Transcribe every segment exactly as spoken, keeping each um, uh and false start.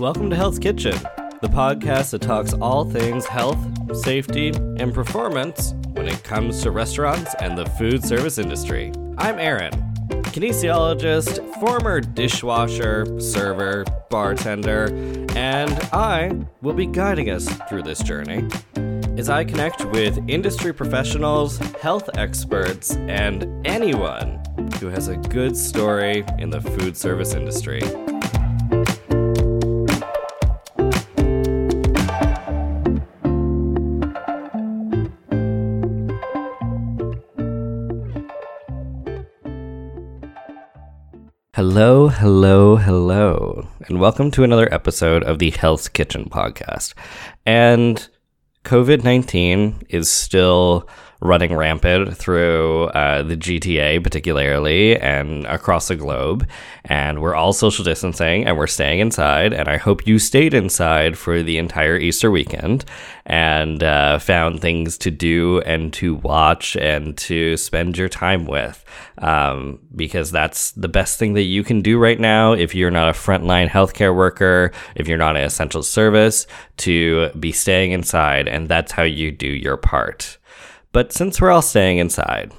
Welcome to Health's Kitchen, the podcast that talks all things health, safety, and performance when it comes to restaurants and the food service industry. I'm Aaron, kinesiologist, former dishwasher, server, bartender, and I will be guiding us through this journey as I connect with industry professionals, health experts, and anyone who has a good story in the food service industry. Hello, hello, hello, and welcome to another episode of the Health's Kitchen podcast. And covid nineteen is still running rampant through uh, the G T A particularly and across the globe. And we're all social distancing and we're staying inside. And I hope you stayed inside for the entire Easter weekend and uh, found things to do and to watch and to spend your time with. Um, because that's the best thing that you can do right now if you're not a frontline healthcare worker, if you're not an essential service, to be staying inside. And that's how you do your part. But since we're all staying inside,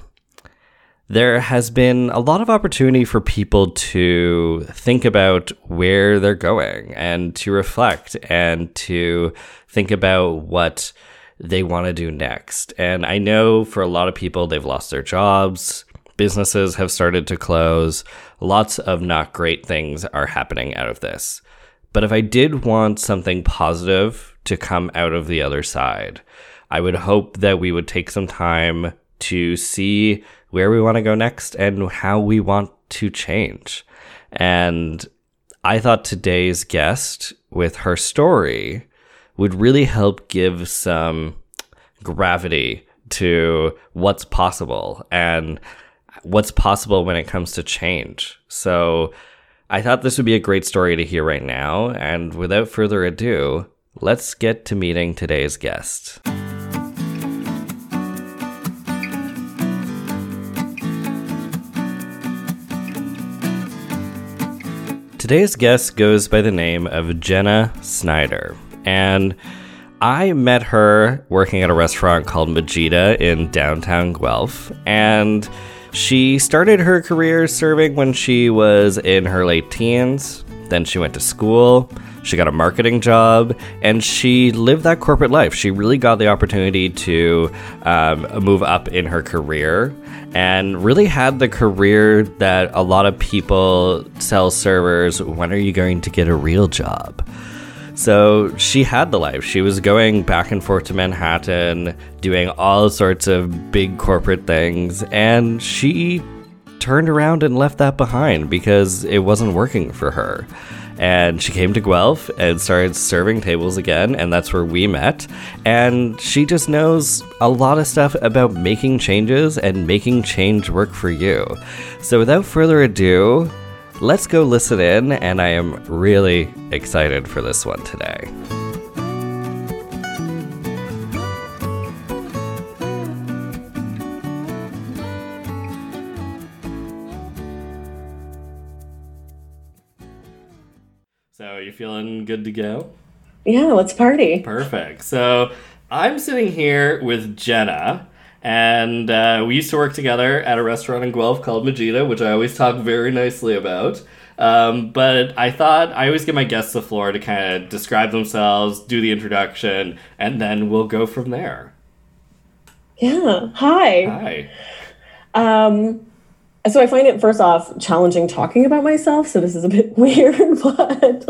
there has been a lot of opportunity for people to think about where they're going and to reflect and to think about what they want to do next. And I know for a lot of people, they've lost their jobs, businesses have started to close, lots of not great things are happening out of this. But if I did want something positive to come out of the other side, I would hope that we would take some time to see where we want to go next and how we want to change. And I thought today's guest with her story would really help give some gravity to what's possible and what's possible when it comes to change. So I thought this would be a great story to hear right now. And without further ado, let's get to meeting today's guest. Today's guest goes by the name of Jenna Snyder, and I met her working at a restaurant called Majita in downtown Guelph, and she started her career serving when she was in her late teens. Then she went to school, she got a marketing job, and she lived that corporate life. She really got the opportunity to um, move up in her career and really had the career that a lot of people tell servers, when are you going to get a real job? So she had the life. She was going back and forth to Manhattan, doing all sorts of big corporate things, and she turned around and left that behind because it wasn't working for her. And she came to Guelph and started serving tables again, and that's where we met. And she just knows a lot of stuff about making changes and making change work for you. So without further ado, let's go listen in, and I am really excited for this one today. Feeling good to go? Yeah, let's party. Perfect. So I'm sitting here with Jenna, and uh, we used to work together at a restaurant in Guelph called Majita, which I always talk very nicely about. Um, but I thought I always give my guests the floor to kind of describe themselves, do the introduction, and then we'll go from there. Yeah. Hi. Hi. Um, So I find it, first off, challenging talking about myself, so this is a bit weird, but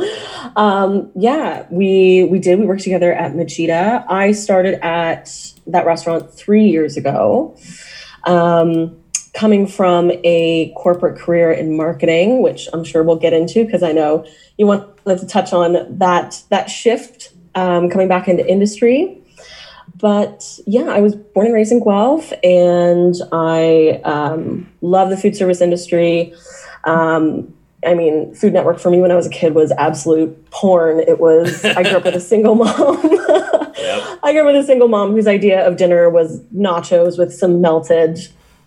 um, yeah, we we did. We worked together at Majita. I started at that restaurant three years ago, um, coming from a corporate career in marketing, which I'm sure we'll get into because I know you wanted to touch on that, that shift um, coming back into industry. But yeah, I was born and raised in Guelph, and I um, love the food service industry. Um, I mean, Food Network for me when I was a kid was absolute porn. It was, I grew up with a single mom. Yep. I grew up with a single mom whose idea of dinner was nachos with some melted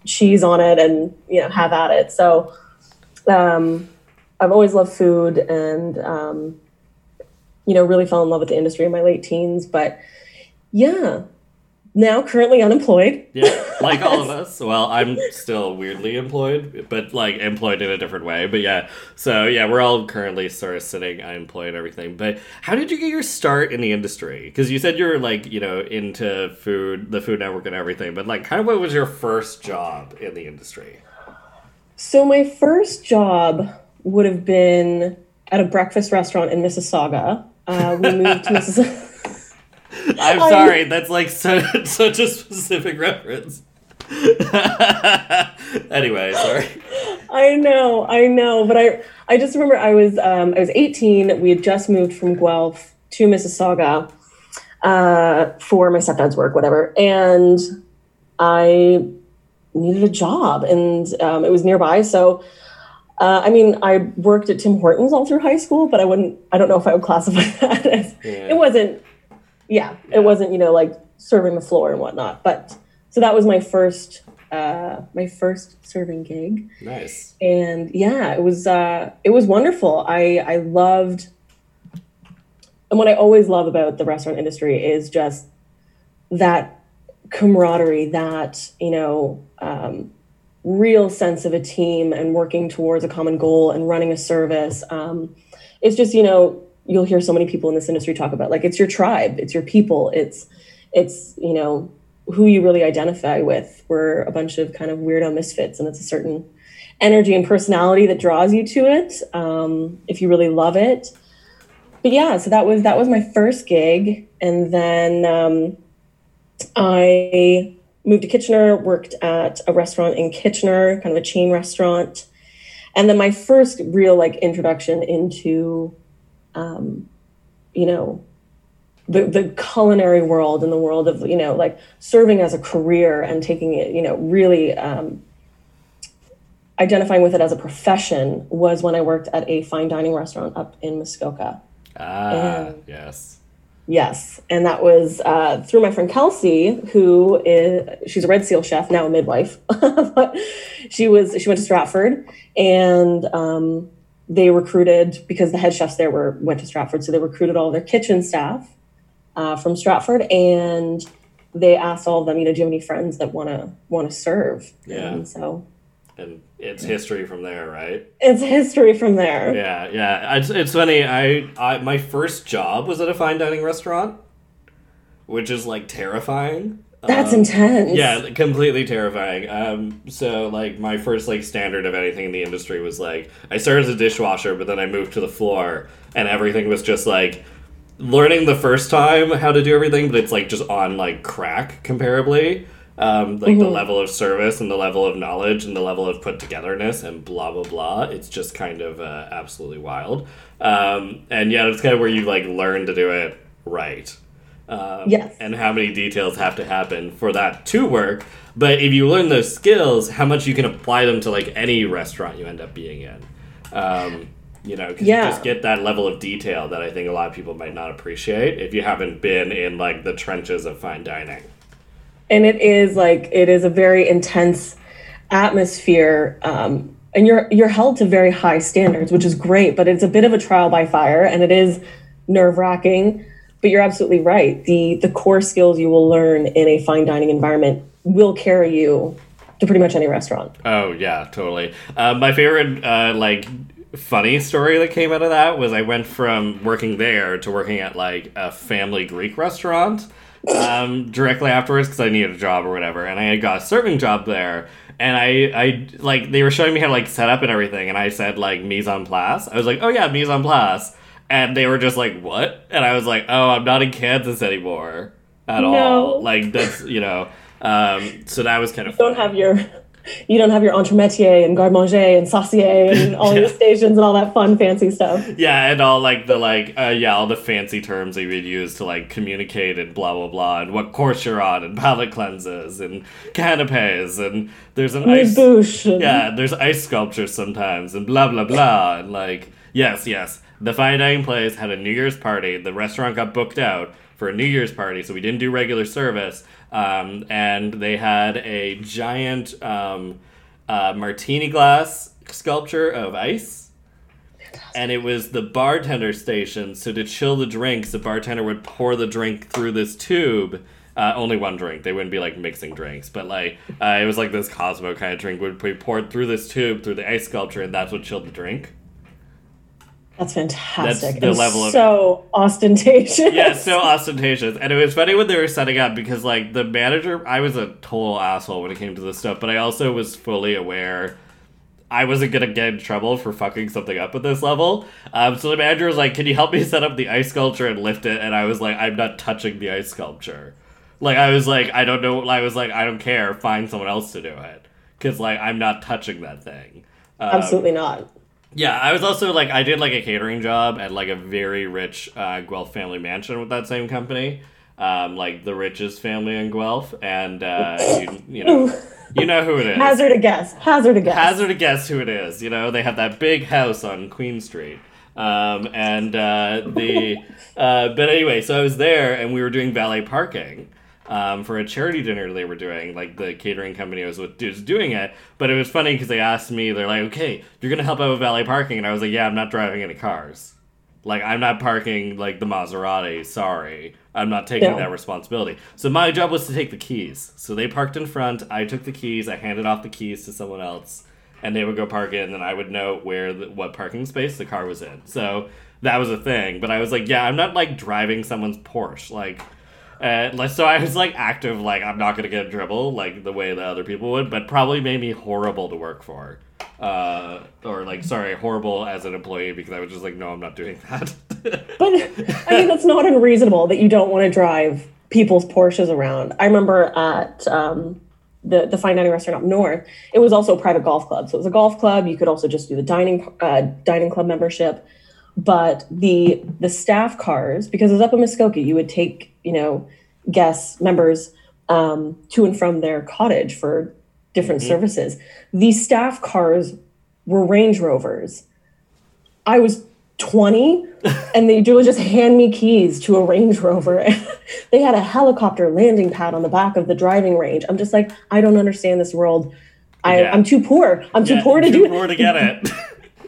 cheese on it and, you know, have at it. So um, I've always loved food, and um, you know, really fell in love with the industry in my late teens. But yeah, now currently unemployed. Yeah, like all of us. Well, I'm still weirdly employed, but like employed in a different way. But yeah, so yeah, we're all currently sort of sitting unemployed and everything. But how did you get your start in the industry? Because you said you were like, you know, into food, the Food Network and everything. But like kind of what was your first job in the industry? So my first job would have been at a breakfast restaurant in Mississauga. Uh, we moved to Mississauga. I'm sorry, I'm... that's like so, such a specific reference. Anyway, sorry. I know, I know, but I I just remember I was um, I was eighteen. We had just moved from Guelph to Mississauga uh, for my stepdad's work, whatever, and I needed a job, and um, it was nearby, so. Uh, I mean, I worked at Tim Hortons all through high school, but I wouldn't, I don't know if I would classify that as, yeah. it wasn't, yeah, yeah, it wasn't, you know, like serving the floor and whatnot. But so that was my first, uh, my first serving gig. Nice. And yeah, it was, uh, it was wonderful. I, I loved, and what I always love about the restaurant industry is just that camaraderie, that, you know, um, real sense of a team and working towards a common goal and running a service. Um, it's just, you know, you'll hear so many people in this industry talk about, like, it's your tribe, it's your people, it's, it's, you know, who you really identify with. We're a bunch of kind of weirdo misfits, and it's a certain energy and personality that draws you to it, um, if you really love it. But yeah, so that was, that was my first gig. And then um, I... moved to Kitchener, worked at a restaurant in Kitchener, kind of a chain restaurant. And then my first real like introduction into, um, you know, the, the culinary world and the world of, you know, like serving as a career and taking it, you know, really um, identifying with it as a profession was when I worked at a fine dining restaurant up in Muskoka. Ah, and, yes. Yes. And that was uh, through my friend Kelsey, who is, she's a Red Seal chef, now a midwife. But she was, she went to Stratford, and um, they recruited, because the head chefs there were, went to Stratford. So they recruited all their kitchen staff uh, from Stratford, and they asked all of them, you know, do you have any friends that want to, want to serve? Yeah. And so. And it's history from there, right? It's history from there. Yeah, yeah. It's, it's funny. I, I my first job was at a fine dining restaurant, which is like terrifying. That's um, intense. Yeah, completely terrifying. Um, so like my first like standard of anything in the industry was like I started as a dishwasher, but then I moved to the floor, and everything was just like learning the first time how to do everything, but it's like just on like crack comparably. Um, like mm-hmm. the level of service and the level of knowledge and the level of put togetherness and blah, blah, blah. It's just kind of uh, absolutely wild. Um, and yeah, it's kind of where you like learn to do it right. Um, yes. And how many details have to happen for that to work. But if you learn those skills, how much you can apply them to like any restaurant you end up being in. Um, you know, because yeah. you just get that level of detail that I think a lot of people might not appreciate if you haven't been in like the trenches of fine dining. And it is like, it is a very intense atmosphere, um, and you're you're held to very high standards, which is great, but it's a bit of a trial by fire, and it is nerve-wracking, but you're absolutely right. The the core skills you will learn in a fine dining environment will carry you to pretty much any restaurant. Oh, yeah, totally. Uh, my favorite, uh, like... funny story that came out of that was I went from working there to working at like a family Greek restaurant um directly afterwards because I needed a job or whatever, and I had got a serving job there, and I I like they were showing me how to like set up and everything, and I said like mise en place. I was like, oh yeah, mise en place, and they were just like, what? And I was like, oh, I'm not in Kansas anymore at no. all, like that's, you know, um so that was kind of don't funny. have your You don't have your entremetier and garde-manger and saucier and all yeah. your stations and all that fun, fancy stuff. Yeah, and all, like, the, like, uh, yeah, all the fancy terms that you would use to, like, communicate and blah, blah, blah, and what course you're on, and palate cleanses, and canapes, and there's an ice... And... Yeah, there's ice sculptures sometimes, and blah, blah, blah, and, like, yes, yes. The fine dining place had a New Year's party. The restaurant got booked out for a New Year's party, so we didn't do regular service. Um, and they had a giant um, uh, martini glass sculpture of ice. And it was the bartender station, so to chill the drinks, the bartender would pour the drink through this tube. Uh, only one drink. They wouldn't be, like, mixing drinks. But, like, uh, it was, like, this Cosmo kind of drink would be poured through this tube, through the ice sculpture, and that's what chilled the drink. That's fantastic. That's the level of so ostentatious. Yeah, so ostentatious. And it was funny when they were setting up because, like, the manager... I was a total asshole when it came to this stuff, but I also was fully aware... I wasn't going to get in trouble for fucking something up at this level. Um, so the manager was like, can you help me set up the ice sculpture and lift it? And I was like, I'm not touching the ice sculpture. Like, I was like, I don't know. I was like, I don't care. Find someone else to do it. Because, like, I'm not touching that thing. Um, Absolutely not. Yeah, I was also, like, I did, like, a catering job at, like, a very rich uh, Guelph family mansion with that same company. Um, like, the richest family in Guelph. And, uh, you, you know... You know who it is. Hazard a guess. Hazard a guess. Hazard a guess who it is. You know, they have that big house on Queen Street. Um, and uh, the... Uh, but anyway, so I was there, and we were doing valet parking um, for a charity dinner they were doing. Like, the catering company I was with was doing it. But it was funny, because they asked me, they're like, okay, you're going to help out with valet parking. And I was like, yeah, I'm not driving any cars. Like, I'm not parking, like, the Maserati. Sorry. I'm not taking yeah. that responsibility. So my job was to take the keys. So they parked in front. I took the keys. I handed off the keys to someone else, and they would go park it, and then I would know where the, what parking space the car was in. So that was a thing. But I was like, yeah, I'm not, like, driving someone's Porsche. Like, uh, so I was, like, active, like, I'm not going to get in trouble, like, the way that other people would, but probably made me horrible to work for. Uh, or, like, sorry, horrible as an employee, because I was just like, no, I'm not doing that. But, I mean, that's not unreasonable that you don't want to drive people's Porsches around. I remember at um, the, the fine dining restaurant up north, it was also a private golf club. So it was a golf club. You could also just do the dining uh, dining club membership. But the the staff cars, because it was up in Muskoka, you would take, you know, guests, members um, to and from their cottage for different mm-hmm. services. These staff cars were Range Rovers. I was twenty and they would just hand me keys to a Range Rover. They had a helicopter landing pad on the back of the driving range. I'm just like, I don't understand this world. I, yeah. I'm too poor. I'm yeah, too poor to too do poor to get it.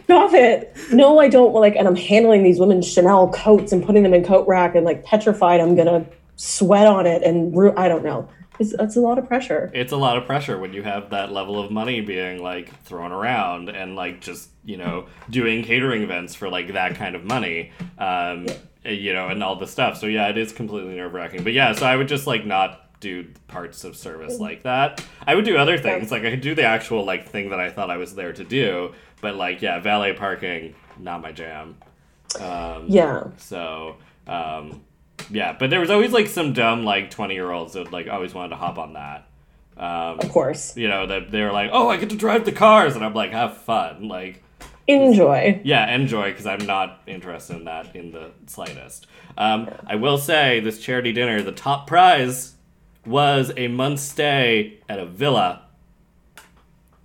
Stop it. No, I don't. Like, and I'm handling these women's Chanel coats and putting them in coat rack and, like, petrified I'm going to sweat on it and ru- I don't know. It's, it's a lot of pressure. It's a lot of pressure when you have that level of money being, like, thrown around and, like, just, you know, doing catering events for, like, that kind of money, um, yeah. you know, and all the stuff. So, yeah, it is completely nerve-wracking. But, yeah, so I would just, like, not do parts of service like that. I would do other things. Like, I could do the actual, like, thing that I thought I was there to do. But, like, yeah, valet parking, not my jam. Um, yeah. So, um yeah, but there was always, like, some dumb, like, twenty-year-olds that, like, always wanted to hop on that. Um, of course. You know, that they were like, oh, I get to drive the cars. And I'm like, have fun. Like, enjoy. Yeah, enjoy, because I'm not interested in that in the slightest. Um, I will say, this charity dinner, the top prize was a month's stay at a villa.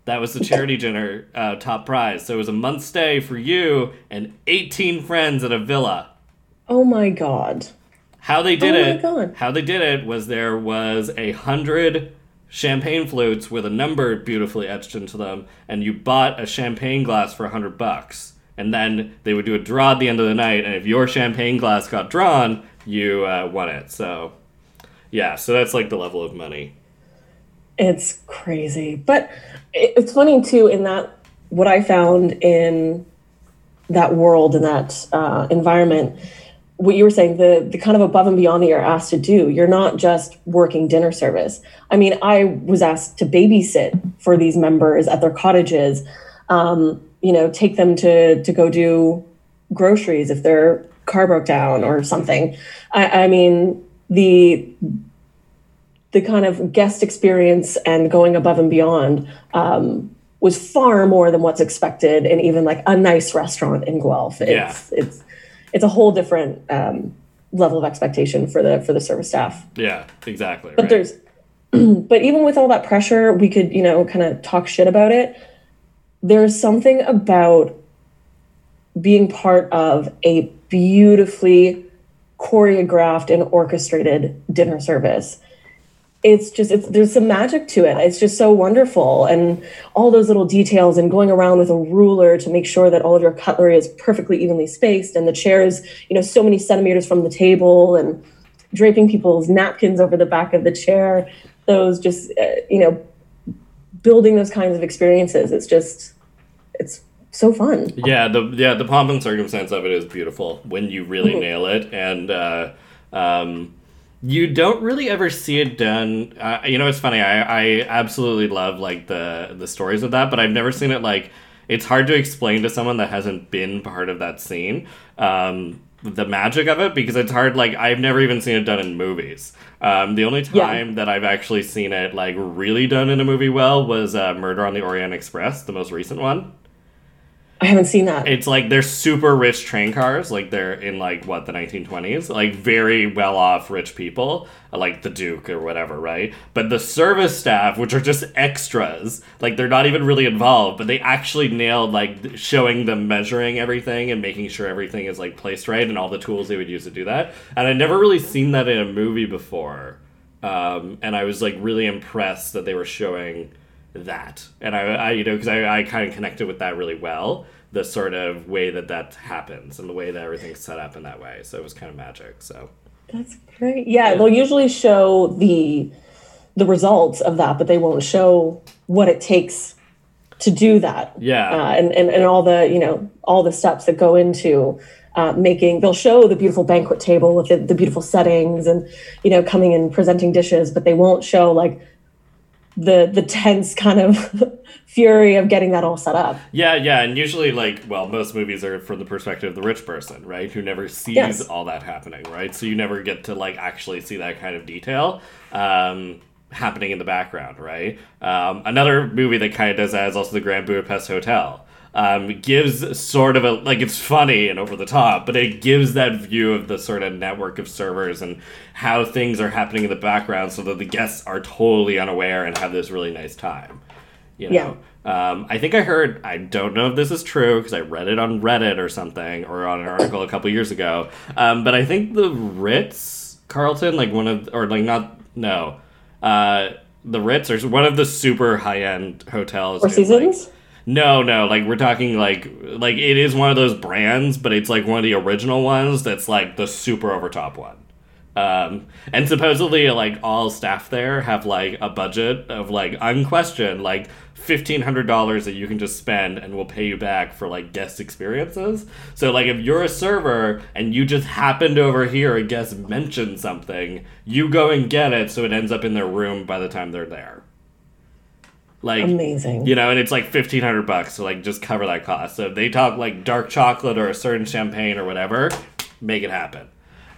That was the charity dinner uh, top prize. So it was a month's stay for you and eighteen friends at a villa. Oh, my God. How they did oh it, how they did it was there was a hundred champagne flutes with a number beautifully etched into them, and you bought a champagne glass for a hundred bucks, and then they would do a draw at the end of the night, and if your champagne glass got drawn, you uh, won it. So, yeah, so that's, like, the level of money. It's crazy, but it's funny too. In that, what I found in that world, in that uh, environment. What you were saying, the the kind of above and beyond that you're asked to do. You're not just working dinner service. I mean, I was asked to babysit for these members at their cottages, um, you know, take them to to go do groceries if their car broke down or something. I, I mean, the the kind of guest experience and going above and beyond um, was far more than what's expected in even, like, a nice restaurant in Guelph. It's, yeah. it's It's a whole different um, level of expectation for the for the service staff. Yeah, exactly. But right. there's, but even with all that pressure, we could, you know, kind of talk shit about it. There's something about being part of a beautifully choreographed and orchestrated dinner service it's just, it's, there's some magic to it. It's just so wonderful. And all those little details and going around with a ruler to make sure that all of your cutlery is perfectly evenly spaced and the chair is, you know, so many centimeters from the table, and draping people's napkins over the back of the chair. Those just, uh, you know, building those kinds of experiences. It's just, it's so fun. Yeah. The, yeah. The pomp and circumstance of it is beautiful when you really mm-hmm. nail it. And, uh, um, you don't really ever see it done. Uh, you know, it's funny. I, I absolutely love, like, the, the stories of that, but I've never seen it, like, it's hard to explain to someone that hasn't been part of that scene, um, the magic of it, because it's hard. Like, I've never even seen it done in movies. Um, the only time yeah. that I've actually seen it, like, really done in a movie well was uh, Murder on the Orient Express, the most recent one. I haven't seen that. It's like they're super rich train cars. Like, they're in, like, what, the nineteen twenties? Like, very well-off rich people, like the Duke or whatever, right? But the service staff, which are just extras, like, they're not even really involved, but they actually nailed, like, showing them measuring everything and making sure everything is, like, placed right and all the tools they would use to do that. And I'd never really seen that in a movie before. Um, and I was, like, really impressed that they were showing that. And I, I you know, because I, I kind of connected with that really well, the sort of way that that happens and the way that everything's set up in that way. So it was kind of magic. So that's great. Yeah, yeah. They'll usually show the the results of that, but they won't show what it takes to do that. Yeah, uh, and, and and all the you know all the steps that go into uh, making. They'll show the beautiful banquet table with the, the beautiful settings and you know coming and presenting dishes, but they won't show like the the tense kind of fury of getting that all set up. Yeah, yeah, and usually, like, well, most movies are from the perspective of the rich person, right, who never sees yes. all that happening, right? So you never get to, like, actually see that kind of detail um, happening in the background, right? Um, another movie that kind of does that is also the Grand Budapest Hotel. Um, gives sort of a, like, it's funny and over the top, but it gives that view of the sort of network of servers and how things are happening in the background so that the guests are totally unaware and have this really nice time. You know? Yeah. Um, I think I heard, I don't know if this is true because I read it on Reddit or something or on an article a couple years ago, um, but I think the Ritz Carlton, like one of, or like not, no, uh, the Ritz or one of the super high-end hotels. Four Seasons? Like, No, no, like, we're talking, like, like it is one of those brands, but it's, like, one of the original ones that's, like, the super overtop one. Um, and supposedly, like, all staff there have, like, a budget of, like, unquestioned, like, fifteen hundred dollars that you can just spend and we'll pay you back for, like, guest experiences. So, like, if you're a server and you just happened over here and guest mentioned something, you go and get it so it ends up in their room by the time they're there. Like, amazing. You know, and it's like fifteen hundred bucks to, like, just cover that cost. So if they talk, like, dark chocolate or a certain champagne or whatever, make it happen.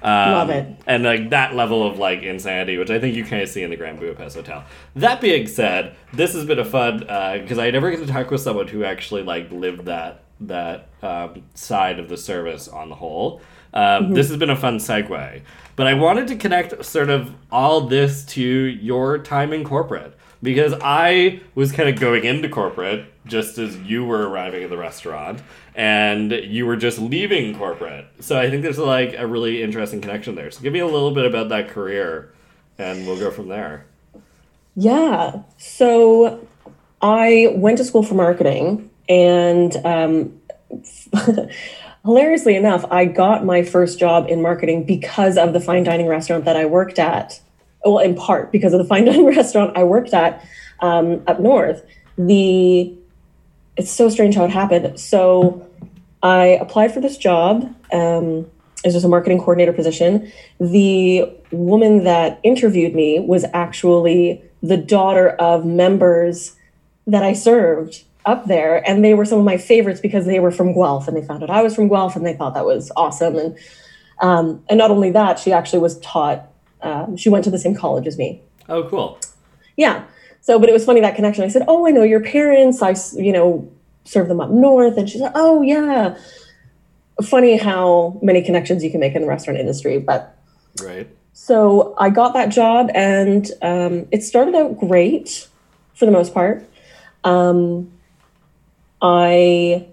Um, Love it. And, like, that level of, like, insanity, which I think you kind of see in the Grand Budapest Hotel. That being said, this has been a fun, because uh, I never get to talk with someone who actually, like, lived that that um, side of the service on the whole. Uh, mm-hmm. This has been a fun segue. But I wanted to connect sort of all this to your time in corporate. Because I was kind of going into corporate just as you were arriving at the restaurant, and you were just leaving corporate. So I think there's, like, a really interesting connection there. So give me a little bit about that career, and we'll go from there. Yeah. So I went to school for marketing, and um, hilariously enough, I got my first job in marketing because of the fine dining restaurant that I worked at. Well, in part because of the fine dining restaurant I worked at um, up north. The it's so strange how it happened. So I applied for this job um, as just a marketing coordinator position. The woman that interviewed me was actually the daughter of members that I served up there, and they were some of my favorites because they were from Guelph, and they found out I was from Guelph, and they thought that was awesome. And um, and not only that, she actually was taught. Um, she went to the same college as me. Oh, cool. Yeah. So, but it was funny, that connection. I said, oh, I know your parents. I, you know, served them up north. And she said, oh, yeah. Funny how many connections you can make in the restaurant industry. But right. So I got that job, and um, it started out great for the most part. Um, I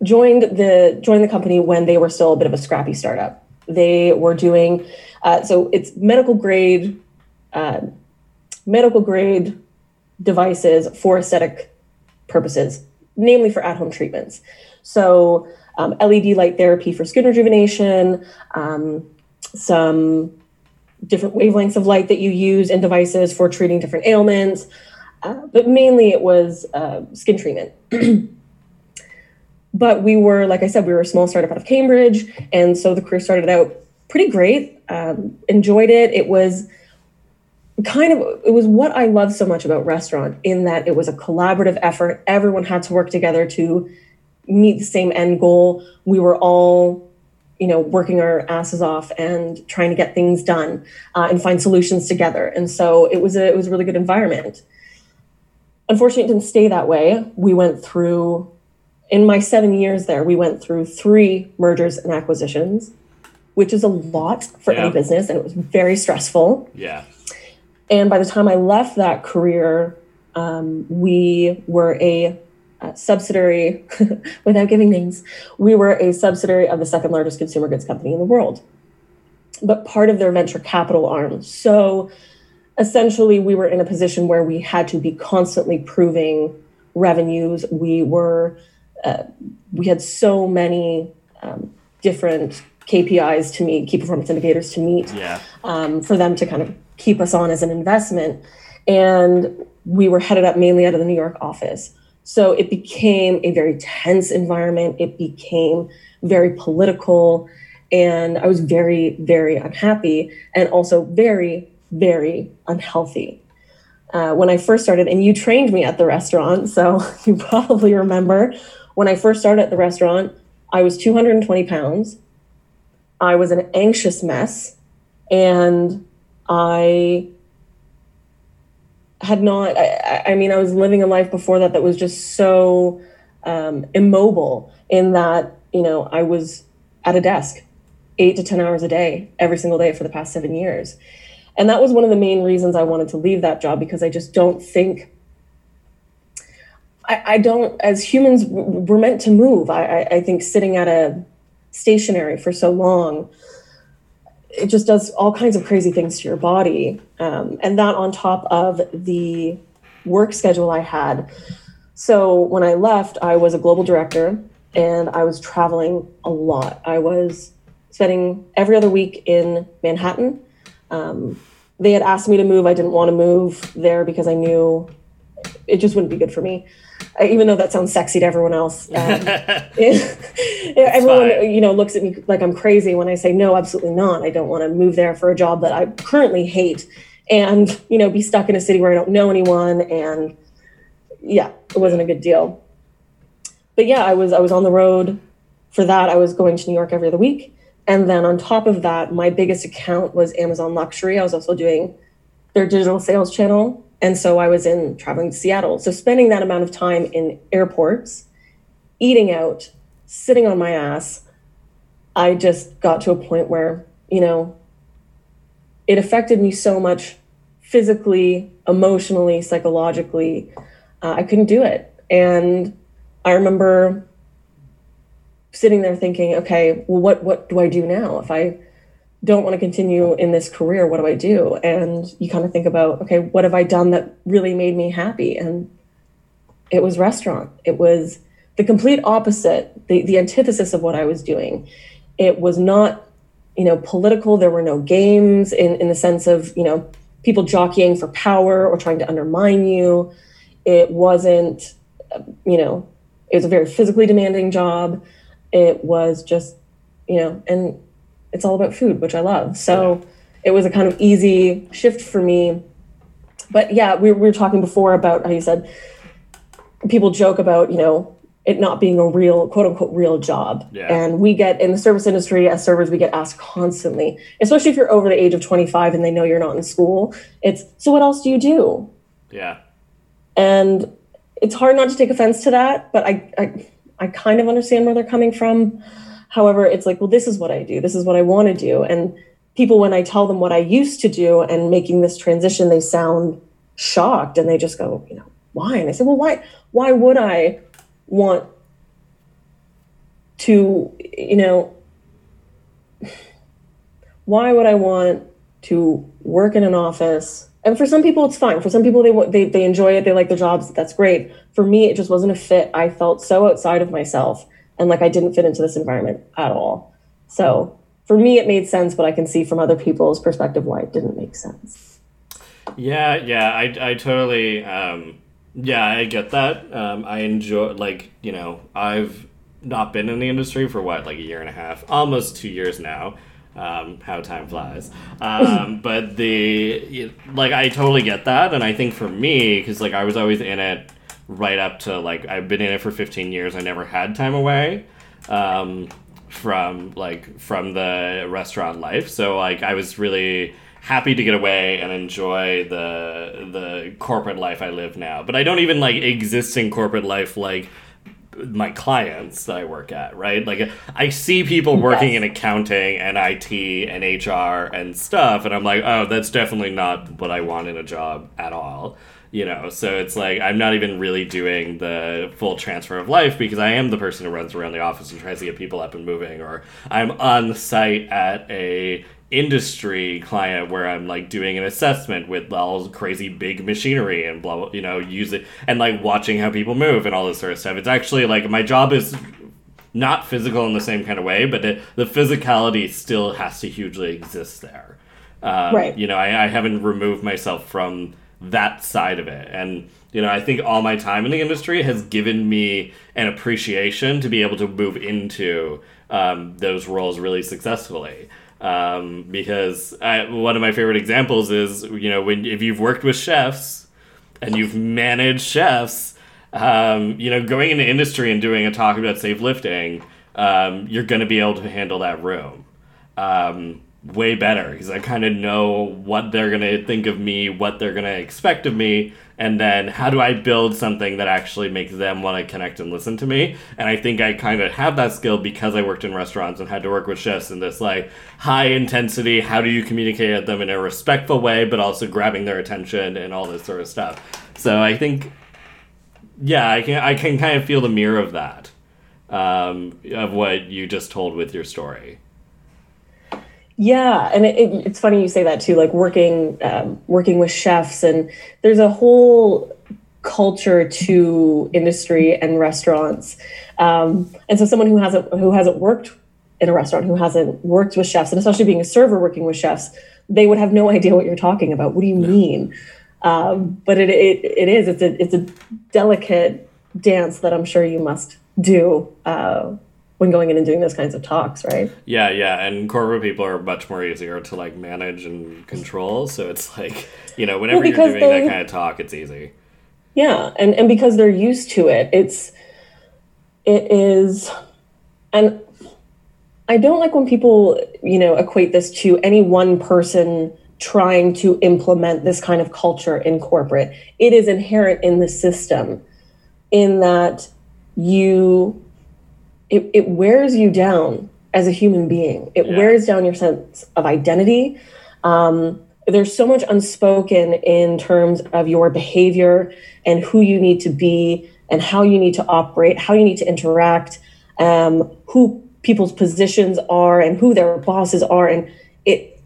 joined the joined the company when they were still a bit of a scrappy startup. They were doing, uh, so it's medical grade uh, medical grade devices for aesthetic purposes, namely for at-home treatments. So um, L E D light therapy for skin rejuvenation, um, some different wavelengths of light that you use in devices for treating different ailments, uh, but mainly it was uh, skin treatment. But we were, like I said, we were a small startup out of Cambridge, and so the career started out pretty great, um, enjoyed it. It was kind of, it was what I love so much about restaurant, in that it was a collaborative effort. Everyone had to work together to meet the same end goal. We were all, you know, working our asses off and trying to get things done uh, and find solutions together. And so it was a, it was a really good environment. Unfortunately, it didn't stay that way. We went through, in my seven years there, we went through three mergers and acquisitions, which is a lot for yeah. any business, and it was very stressful. Yeah. And by the time I left that career, um, we were a uh, subsidiary, without giving names, we were a subsidiary of the second largest consumer goods company in the world, but part of their venture capital arm. So essentially, we were in a position where we had to be constantly proving revenues. We were, uh, we had so many um, different K P Is to meet, key performance indicators to meet, yeah. um, for them to kind of keep us on as an investment. And we were headed up mainly out of the New York office. So it became a very tense environment. It became very political. And I was very, very unhappy, and also very, very unhealthy. Uh, when I first started, and you trained me at the restaurant, so you probably remember, when I first started at the restaurant, I was two hundred twenty pounds. I was an anxious mess, and I had not, I, I mean, I was living a life before that that was just so um, immobile, in that, you know, I was at a desk eight to ten hours a day, every single day for the past seven years. And that was one of the main reasons I wanted to leave that job, because I just don't think, I, I don't, as humans, we're meant to move. I, I, I think sitting at a stationary for so long, it just does all kinds of crazy things to your body. Um, and that on top of the work schedule I had. So when I left, I was a global director, and I was traveling a lot. I was spending every other week in Manhattan. Um, they had asked me to move. I didn't want to move there because I knew it just wouldn't be good for me. I, even though that sounds sexy to everyone else. Um, it, everyone, fine. you know, looks at me like I'm crazy when I say, no, absolutely not. I don't want to move there for a job that I currently hate, and, you know, be stuck in a city where I don't know anyone. And yeah, it wasn't a good deal. But yeah, I was, I was on the road for that. I was going to New York every other week. And then on top of that, my biggest account was Amazon Luxury. I was also doing their digital sales channel. And so I was in traveling to Seattle. So spending that amount of time in airports, eating out, sitting on my ass, I just got to a point where, you know, it affected me so much physically, emotionally, psychologically. Uh, I couldn't do it. And I remember sitting there thinking, okay, well, what, what do I do now? If I don't want to continue in this career, what do I do? And you kind of think about, okay, what have I done that really made me happy? And it was restaurant. It was the complete opposite, the, the antithesis of what I was doing. It was not, you know, political. There were no games in, in the sense of, you know, people jockeying for power or trying to undermine you. It wasn't, you know, it was a very physically demanding job. It was just, you know, and it's all about food, which I love. So it was a kind of easy shift for me. But yeah, we, we were talking before about how you said people joke about, you know, it not being a real, quote unquote, real job. Yeah. And we get in the service industry, as servers, we get asked constantly, especially if you're over the age of twenty-five and they know you're not in school. It's, so what else do you do? Yeah. And it's hard not to take offense to that, but I, I, I kind of understand where they're coming from. However, it's like, well, this is what I do. This is what I want to do. And people, when I tell them what I used to do and making this transition, they sound shocked, and they just go, you know, why? And I say, well, why, why would I want to, you know, why would I want to work in an office And for some people, it's fine. For some people, they they they enjoy it. They like their jobs. That's great. For me, it just wasn't a fit. I felt so outside of myself, and like I didn't fit into this environment at all. So for me, it made sense, but I can see from other people's perspective why it didn't make sense. Yeah, yeah, I I totally, um, yeah, I get that. Um, I enjoy, like, you know, I've not been in the industry for what, like a year and a half, almost two years now. Um, how time flies. Um, but the, like, I totally get that. And I think for me, because, like, I was always in it right up to, like, I've been in it for fifteen years. I never had time away um, from, like, from the restaurant life. So, like, I was really happy to get away and enjoy the the corporate life I live now. But I don't even, like, exist in corporate life, like, my clients that I work at, right? Like, I see people working yes. in accounting and I T and H R and stuff, and I'm like, oh, that's definitely not what I want in a job at all, you know? So it's like, I'm not even really doing the full transfer of life because I am the person who runs around the office and tries to get people up and moving, or I'm on site at a industry client where I'm like doing an assessment with all crazy big machinery and blah, blah, you know, use it and like watching how people move and all this sort of stuff. It's actually like my job is not physical in the same kind of way, but the, the physicality still has to hugely exist there. Um, right. You know, I, I haven't removed myself from that side of it. And, you know, I think all my time in the industry has given me an appreciation to be able to move into um, those roles really successfully. Um, because I, one of my favorite examples is, you know, when if you've worked with chefs and you've managed chefs, um, you know, going into industry and doing a talk about safe lifting, um, you're going to be able to handle that room um, way better because I kind of know what they're going to think of me, what they're going to expect of me. And then how do I build something that actually makes them want to connect and listen to me? And I think I kind of have that skill because I worked in restaurants and had to work with chefs in this like high intensity. How do you communicate at them in a respectful way, but also grabbing their attention and all this sort of stuff? So I think, yeah, I can I can kind of feel the mirror of that, um, of what you just told with your story. Yeah, and it, it, it's funny you say that too. Like working, um, working with chefs, and there's a whole culture to industry and restaurants. Um, and so, someone who hasn't who hasn't worked in a restaurant, who hasn't worked with chefs, and especially being a server working with chefs, they would have no idea what you're talking about. What do you no. mean? Um, but it, it it is it's a it's a delicate dance that I'm sure you must do. Uh, when going in and doing those kinds of talks, right? Yeah, yeah, and corporate people are much more easier to, like, manage and control, so it's like, you know, whenever well, you're doing they, that kind of talk, it's easy. Yeah, and, and because they're used to it, it's, it is, and I don't like when people, you know, equate this to any one person trying to implement this kind of culture in corporate. It is inherent in the system in that you... It, it wears you down as a human being. It yeah. wears down your sense of identity. Um, there's so much unspoken in terms of your behavior and who you need to be and how you need to operate, how you need to interact, um, who people's positions are and who their bosses are. And it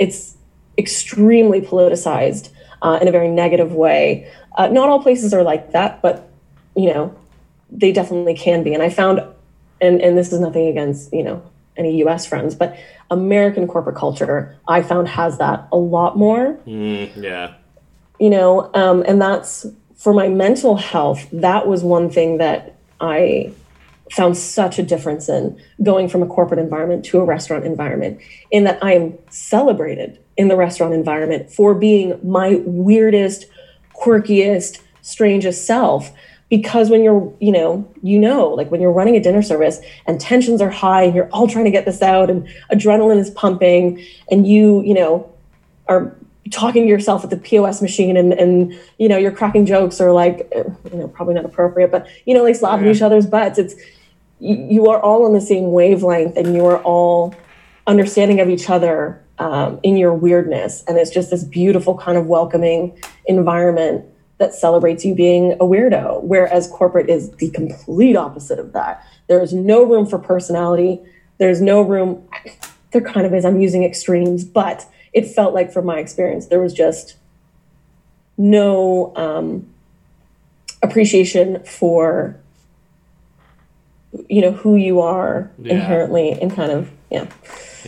it's extremely politicized uh, in a very negative way. Uh, not all places are like that, but, you know, they definitely can be. And I found, and, and this is nothing against, you know, any U S friends, but American corporate culture, I found, has that a lot more. Mm, yeah. You know, um, and that's, for my mental health, that was one thing that I found such a difference in, going from a corporate environment to a restaurant environment, in that I am celebrated in the restaurant environment for being my weirdest, quirkiest, strangest self. Because when you're, you know, you know, like when you're running a dinner service and tensions are high and you're all trying to get this out and adrenaline is pumping and you, you know, are talking to yourself at the P O S machine and, and you know, you're cracking jokes or like, you know, probably not appropriate, but, you know, like slapping yeah. each other's butts. It's, you, you are all on the same wavelength and you are all understanding of each other um, in your weirdness. And it's just this beautiful kind of welcoming environment that celebrates you being a weirdo, whereas corporate is the complete opposite of that. There is no room for personality. There's no room, there kind of is, I'm using extremes, but it felt like from my experience, there was just no um, appreciation for, you know, who you are yeah. inherently, and kind of, yeah.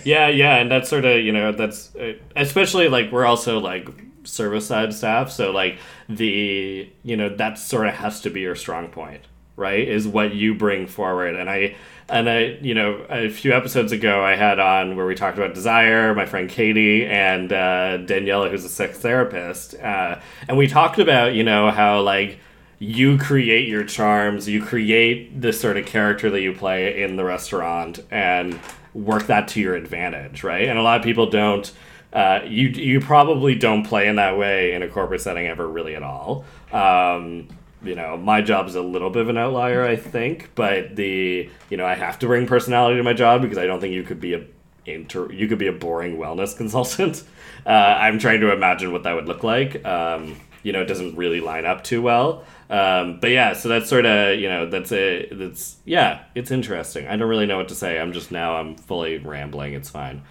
Yeah, yeah, and that's sort of, you know, that's, especially, like, we're also, like, service-side staff, so, like, the, you know, that sort of has to be your strong point, right, is what you bring forward. And I, and I, you know, a few episodes ago, I had on where we talked about desire, my friend Katie, and uh, Daniela, who's a sex therapist, uh, and we talked about, you know, how, like, you create your charms, you create the sort of character that you play in the restaurant, and work that to your advantage, right? And a lot of people don't, uh, you you probably don't play in that way in a corporate setting ever really at all. Um, you know, my job is a little bit of an outlier, I think, but the, you know, I have to bring personality to my job because I don't think you could be a inter- you could be a boring wellness consultant. Uh, I'm trying to imagine what that would look like. Um, you know, it doesn't really line up too well. Um, but yeah, so that's sort of, you know, that's a, that's, yeah, it's interesting. I don't really know what to say. I'm just, now I'm fully rambling. It's fine.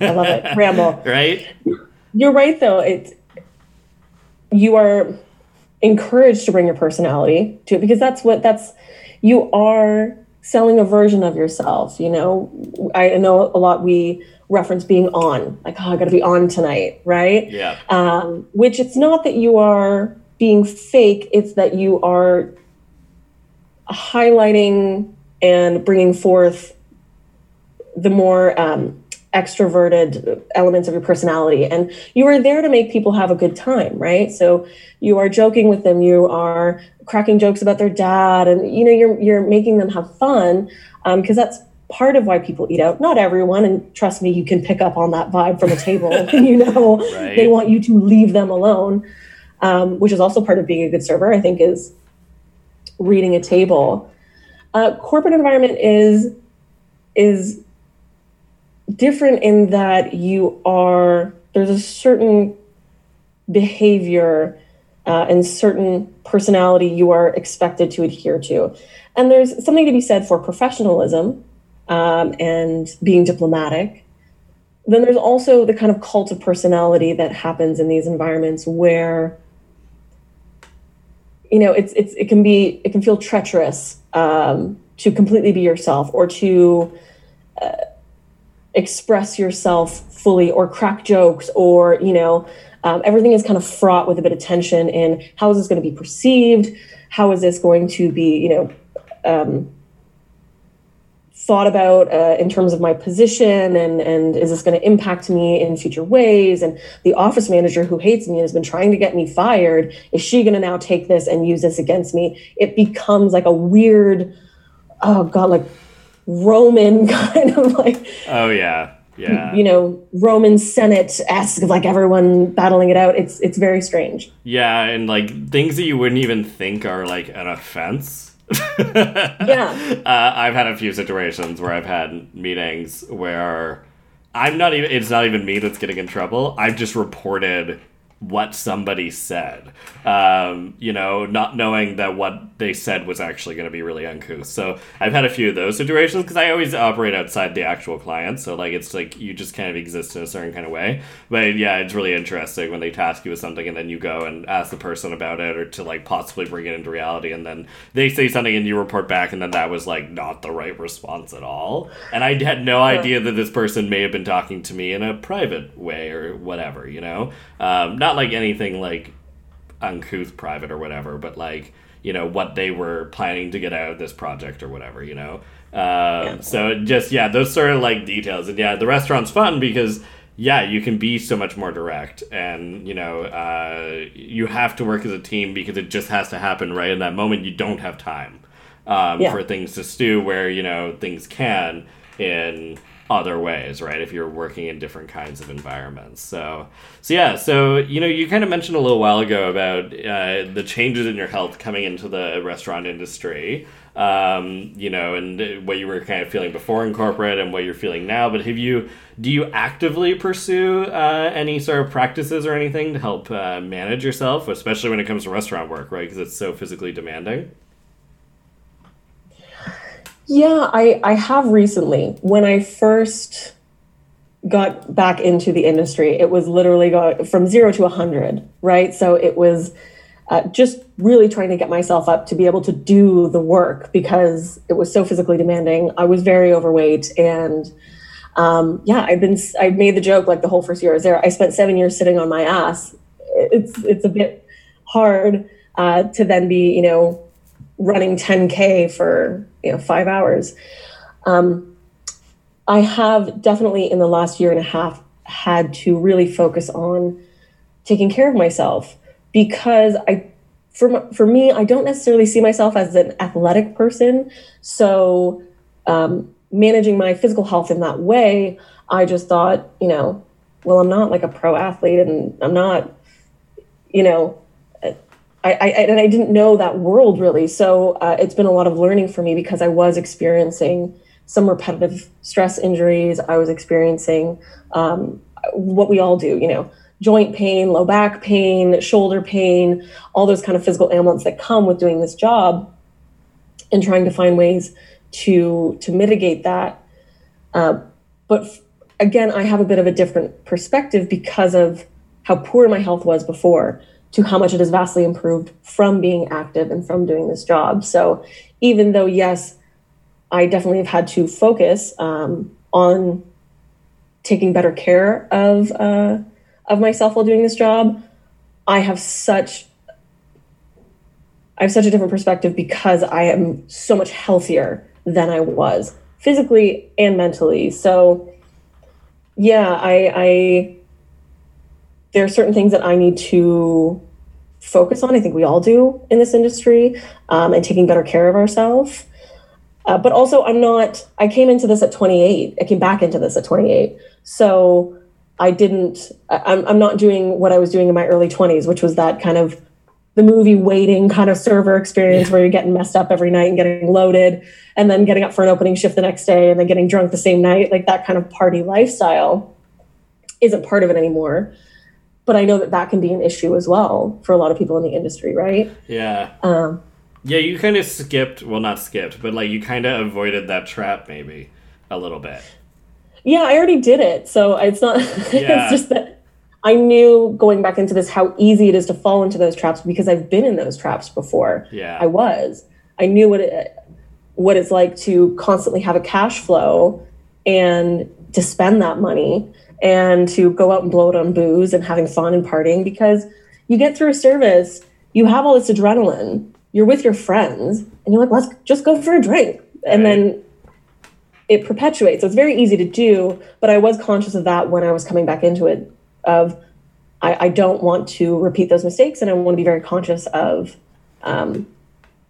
I love it. Ramble. Right? You're right, though. It's, you are encouraged to bring your personality to it, because that's what, that's, you are selling a version of yourself. You know, I know a lot, we reference being on, like, oh, I gotta be on tonight. Right. Yeah. Um, which it's not that you are being fake, it's that you are highlighting and bringing forth the more um, extroverted elements of your personality. And you are there to make people have a good time, right? So you are joking with them, you are cracking jokes about their dad, and, you know, you're you're making them have fun, um, because that's part of why people eat out. Not everyone, and trust me, you can pick up on that vibe from a table. You know, right. They want you to leave them alone. Um, which is also part of being a good server, I think, is reading a table. Uh, corporate environment is is different in that you are, there's a certain behavior uh, and certain personality you are expected to adhere to. And there's something to be said for professionalism um, and being diplomatic. Then there's also the kind of cult of personality that happens in these environments where, you know, it's it's it can be it can feel treacherous um, to completely be yourself, or to uh, express yourself fully, or crack jokes, or, you know, um, everything is kind of fraught with a bit of tension in how is this going to be perceived, how is this going to be, you know, um, thought about uh, in terms of my position, and and is this going to impact me in future ways? And the office manager who hates me and has been trying to get me fired, is she going to now take this and use this against me? It becomes like a weird, oh God, like Roman kind of like, oh yeah, yeah, you know, Roman Senate-esque, like everyone battling it out. It's it's very strange. Yeah, and like things that you wouldn't even think are like an offense. Yeah, uh, I've had a few situations where I've had meetings where I'm not even, it's not even me that's getting in trouble. I've just reported what somebody said, um, you know, not knowing that what they said was actually going to be really uncouth. So I've had a few of those situations, because I always operate outside the actual client. So like, it's like you just kind of exist in a certain kind of way. But yeah, it's really interesting when they task you with something and then you go and ask the person about it, or to like possibly bring it into reality. And then they say something and you report back, and then that was like not the right response at all. And I had no idea that this person may have been talking to me in a private way or whatever, you know, um, not Not like anything like uncouth private or whatever, but like, you know, what they were planning to get out of this project or whatever, you know. Um, yeah. So just, yeah, those sort of like details. And yeah, the restaurant's fun because, yeah, you can be so much more direct, and, you know, uh, you have to work as a team because it just has to happen right in that moment. You don't have time um, yeah. for things to stew where, you know, things can in other ways, right, if you're working in different kinds of environments. So, so yeah, so, you know, you kind of mentioned a little while ago about uh, the changes in your health coming into the restaurant industry, um, you know, and what you were kind of feeling before in corporate and what you're feeling now. But have you, do you actively pursue uh, any sort of practices or anything to help uh, manage yourself, especially when it comes to restaurant work, right, because it's so physically demanding? Yeah, I, I have recently. When I first got back into the industry, it was literally going from zero to a hundred, right? So it was uh, just really trying to get myself up to be able to do the work because it was so physically demanding. I was very overweight, and um, yeah, I've been, I made the joke, like the whole first year I was there, I spent seven years sitting on my ass. It's, it's a bit hard uh, to then be, you know, running ten K for, you know, five hours. Um, I have definitely in the last year and a half had to really focus on taking care of myself because I, for, for me, I don't necessarily see myself as an athletic person. So um, managing my physical health in that way, I just thought, you know, well, I'm not like a pro athlete and I'm not, you know, I, I and I didn't know that world really. So uh, it's been a lot of learning for me because I was experiencing some repetitive stress injuries. I was experiencing um, what we all do, you know, joint pain, low back pain, shoulder pain, all those kind of physical ailments that come with doing this job and trying to find ways to, to mitigate that. Uh, but f- again, I have a bit of a different perspective because of how poor my health was before to how much it has vastly improved from being active and from doing this job. So even though, yes, I definitely have had to focus um, on taking better care of uh, of myself while doing this job, I have such I have such a different perspective because I am so much healthier than I was physically and mentally. So yeah, I, I there are certain things that I need to focus on. I think we all do in this industry, um, and taking better care of ourselves. Uh, but also I'm not, I came into this at twenty-eight. I came back into this at twenty-eight. So I didn't, I'm, I'm not doing what I was doing in my early twenties, which was that kind of the movie waiting kind of server experience yeah. where you're getting messed up every night and getting loaded and then getting up for an opening shift the next day and then getting drunk the same night. Like that kind of party lifestyle isn't part of it anymore. But I know that that can be an issue as well for a lot of people in the industry, right? Yeah. Um, Yeah, you kind of skipped, well, not skipped, but, like, you kind of avoided that trap, maybe, a little bit. Yeah, I already did it, so it's not, yeah. It's just that I knew going back into this how easy it is to fall into those traps because I've been in those traps before. Yeah. I was. I knew what it, what it's like to constantly have a cash flow and to spend that money and to go out and blow it on booze and having fun and partying because you get through a service, you have all this adrenaline, you're with your friends and you're like, let's just go for a drink. And right. then it perpetuates. So it's very easy to do, but I was conscious of that when I was coming back into it of, I, I don't want to repeat those mistakes. And I want to be very conscious of um,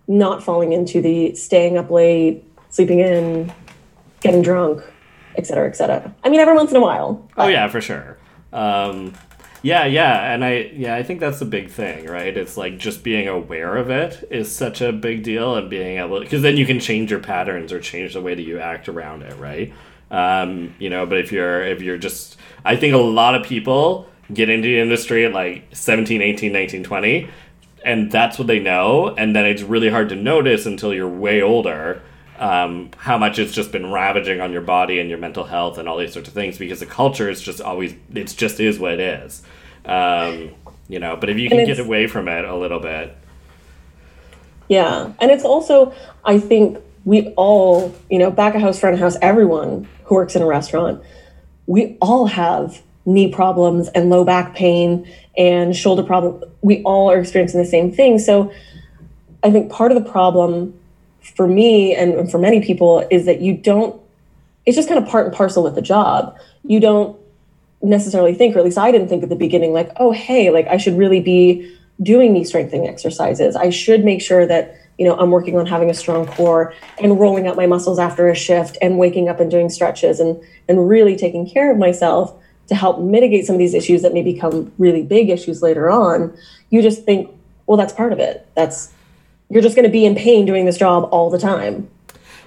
not falling into the staying up late, sleeping in, getting drunk, et cetera, et cetera. I mean, every once in a while. But. Oh yeah, for sure. Um, Yeah, yeah, and I yeah, I think that's a big thing, right? It's like just being aware of it is such a big deal and being able, because then you can change your patterns or change the way that you act around it, right? Um, you know, but if you're if you're just I think a lot of people get into the industry at like seventeen, eighteen, nineteen, twenty, and that's what they know, and then it's really hard to notice until you're way older. Um, how much it's just been ravaging on your body and your mental health and all these sorts of things because the culture is just always, it's just is what it is. Um, you know, but if you can get away from it a little bit. Yeah. And it's also, I think we all, you know, back of house, front of house, everyone who works in a restaurant, we all have knee problems and low back pain and shoulder problems. We all are experiencing the same thing. So I think part of the problem for me and for many people is that you don't, it's just kind of part and parcel with the job. You don't necessarily think, or at least I didn't think at the beginning, like, oh, hey, like I should really be doing these strengthening exercises. I should make sure that, you know, I'm working on having a strong core and rolling out my muscles after a shift and waking up and doing stretches and, and really taking care of myself to help mitigate some of these issues that may become really big issues later on. You just think, well, that's part of it. That's, You're just going to be in pain doing this job all the time.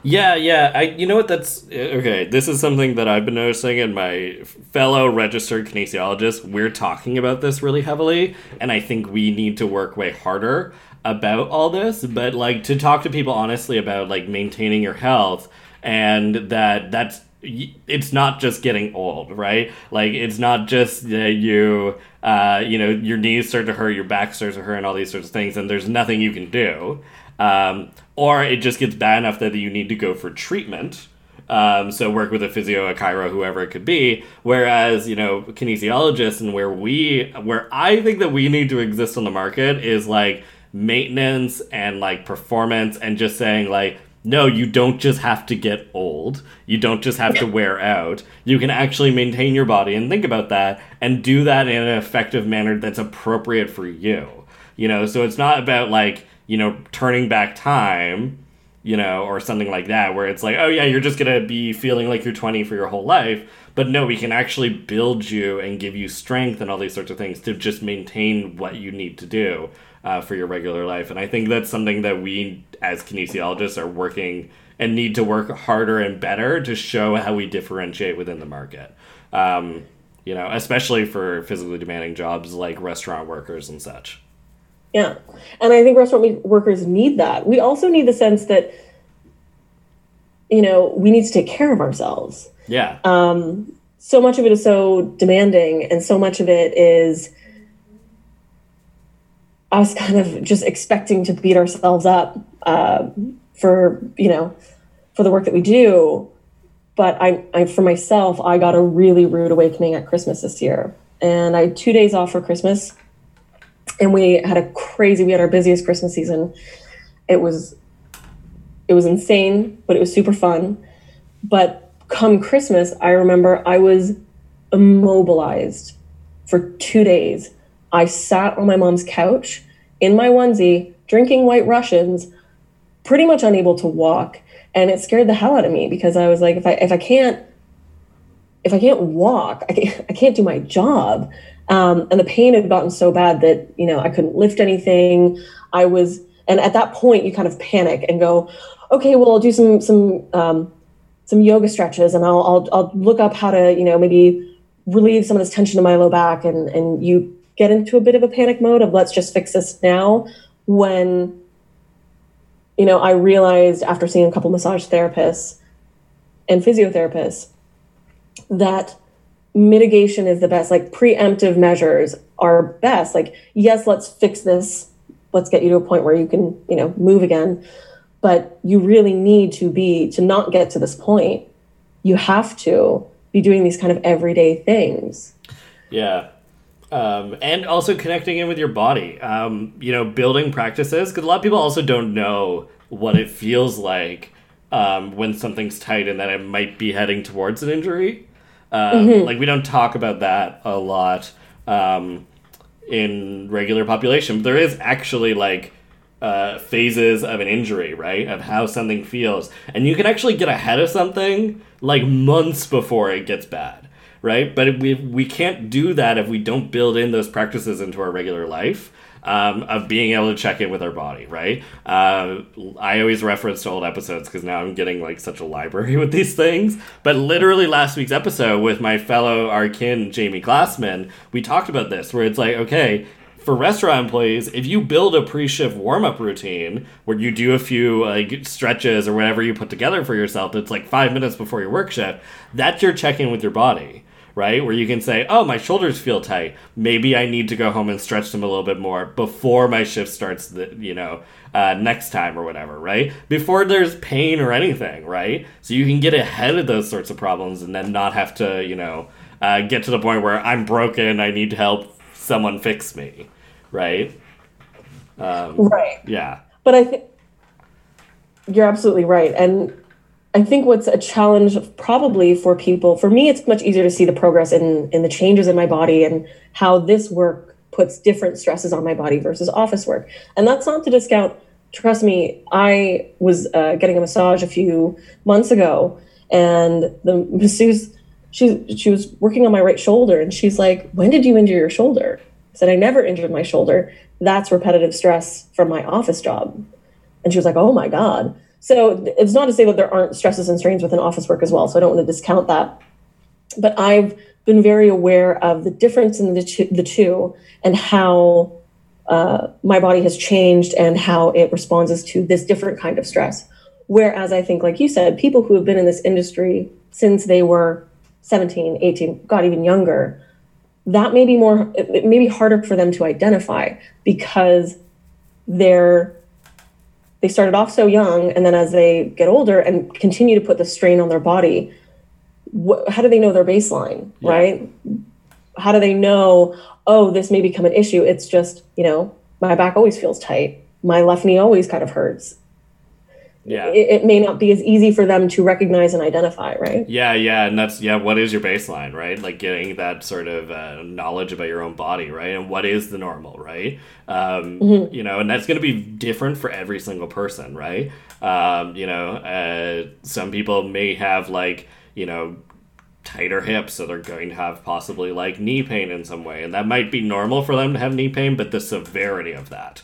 Yeah, yeah. I, you know what? That's okay. This is something that I've been noticing, and my fellow registered kinesiologists, we're talking about this really heavily, and I think we need to work way harder about all this. But like to talk to people honestly about like maintaining your health, and that that's it's not just getting old, right? Like, it's not just that you, uh, you know, your knees start to hurt, your back starts to hurt, and all these sorts of things, and there's nothing you can do. Um, or it just gets bad enough that you need to go for treatment. Um, so work with a physio, a chiro, whoever it could be. Whereas, you know, kinesiologists, and where we, where I think that we need to exist on the market is like maintenance and like performance, and just saying like, no, you don't just have to get old. You don't just have to wear out. You can actually maintain your body and think about that and do that in an effective manner that's appropriate for you. You know, so it's not about like, you know, turning back time, you know, or something like that, where it's like, oh yeah, you're just going to be feeling like you're twenty for your whole life. But no, we can actually build you and give you strength and all these sorts of things to just maintain what you need to do Uh, for your regular life. And I think that's something that we as kinesiologists are working and need to work harder and better to show how we differentiate within the market, um, you know, especially for physically demanding jobs like restaurant workers and such. Yeah. And I think restaurant workers need that. We also need the sense that, you know, we need to take care of ourselves. Yeah. Um, so much of it is so demanding, and so much of it is us kind of just expecting to beat ourselves up uh, for, you know, for the work that we do. But I, I, for myself, I got a really rude awakening at Christmas this year. And I had two days off for Christmas. And we had a crazy, we had our busiest Christmas season. It was, it was insane, but it was super fun. But come Christmas, I remember I was immobilized for two days. I sat on my mom's couch in my onesie, drinking White Russians, pretty much unable to walk. And it scared the hell out of me, because I was like, if I if I can't, if I can't walk, I can't, I can't do my job. Um, and the pain had gotten so bad that, you know, I couldn't lift anything. I was, and at that point you kind of panic and go, okay, well, I'll do some, some, um, some yoga stretches, and I'll, I'll, I'll look up how to, you know, maybe relieve some of this tension in my low back. And, and you get into a bit of a panic mode of let's just fix this now, when, you know, I realized after seeing a couple massage therapists and physiotherapists that mitigation is the best. Like, preemptive measures are best. Like, yes, let's fix this. Let's get you to a point where you can, you know, move again. But you really need to be, to not get to this point, you have to be doing these kind of everyday things. Yeah. Um, and also connecting in with your body, um, you know, building practices, because a lot of people also don't know what it feels like um, when something's tight and that it might be heading towards an injury. Um, mm-hmm. Like, we don't talk about that a lot um, in regular population. But there is actually like uh, phases of an injury, right, of how something feels. And you can actually get ahead of something like months before it gets bad. Right, but we we can't do that if we don't build in those practices into our regular life um, of being able to check in with our body. Right, uh, I always reference to old episodes because now I'm getting like such a library with these things. But literally last week's episode with my fellow our kin Jamie Glassman, we talked about this, where it's like, okay, for restaurant employees, if you build a pre-shift warm-up routine where you do a few like stretches or whatever you put together for yourself, that's like five minutes before your work shift. That's your check-in with your body. Right? Where you can say, oh, my shoulders feel tight. Maybe I need to go home and stretch them a little bit more before my shift starts, the, you know, uh, next time or whatever, right? Before there's pain or anything, right? So you can get ahead of those sorts of problems and then not have to, you know, uh, get to the point where I'm broken, I need help, someone fix me, right? Um, right. Yeah. But I think you're absolutely right. And I think what's a challenge probably for people, for me, it's much easier to see the progress in, in the changes in my body and how this work puts different stresses on my body versus office work. And that's not to discount. Trust me, I was uh, getting a massage a few months ago, and the masseuse, she, she was working on my right shoulder, and she's like, when did you injure your shoulder? I said, I never injured my shoulder. That's repetitive stress from my office job. And she was like, oh my God. So it's not to say that there aren't stresses and strains within office work as well. So I don't want to discount that. But I've been very aware of the difference in the two, the two and how uh, my body has changed and how it responds to this different kind of stress. Whereas I think, like you said, people who have been in this industry since they were seventeen, eighteen, God, even younger, that may be more, it may be harder for them to identify because they're, they started off so young, and then as they get older and continue to put the strain on their body, wh- how do they know their baseline, yeah. right? How do they know, oh, this may become an issue? It's just, you know, my back always feels tight. My left knee always kind of hurts. Yeah, it, it may not be as easy for them to recognize and identify, right? Yeah, yeah, and that's, yeah, what is your baseline, right? Like getting that sort of uh, knowledge about your own body, right? And what is the normal, right? Um, mm-hmm. You know, and that's going to be different for every single person, right? Um, you know, uh, some people may have like, you know, tighter hips, so they're going to have possibly like knee pain in some way, and that might be normal for them to have knee pain, but the severity of that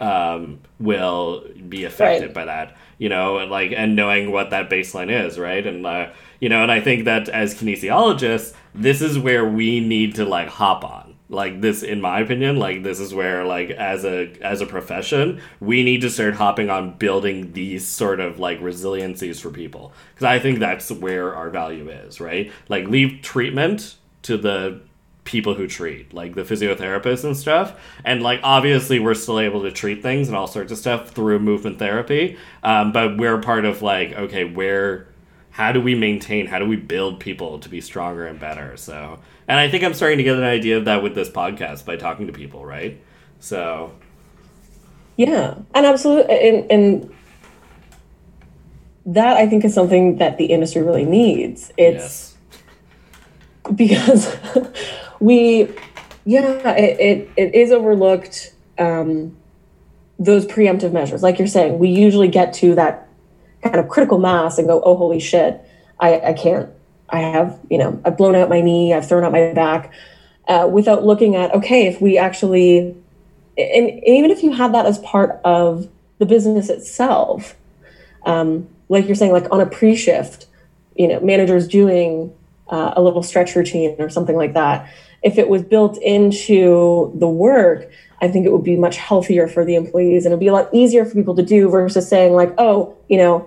um will be affected right. by that, you know, and like, and knowing what that baseline is, right? And uh, you know, and I think that as kinesiologists, this is where we need to like hop on, like this, in my opinion, like this is where like as a as a profession we need to start hopping on building these sort of like resiliencies for people, because I think that's where our value is, right? Like leave treatment to the people who treat, like the physiotherapists and stuff, and like obviously we're still able to treat things and all sorts of stuff through movement therapy, um but we're part of like, okay, where, how do we maintain, how do we build people to be stronger and better? So, and I think I'm starting to get an idea of that with this podcast by talking to people, right? So yeah, and absolutely, and, and that I think is something that the industry really needs. It's yes. because we, yeah, it, it, it is overlooked, um, those preemptive measures. Like you're saying, we usually get to that kind of critical mass and go, oh, holy shit, I, I can't. I have, you know, I've blown out my knee, I've thrown out my back, uh, without looking at, okay, if we actually, and, and even if you had that as part of the business itself, um, like you're saying, like on a pre-shift, you know, managers doing Uh, a little stretch routine or something like that. If it was built into the work, I think it would be much healthier for the employees, and it'd be a lot easier for people to do versus saying like, oh, you know,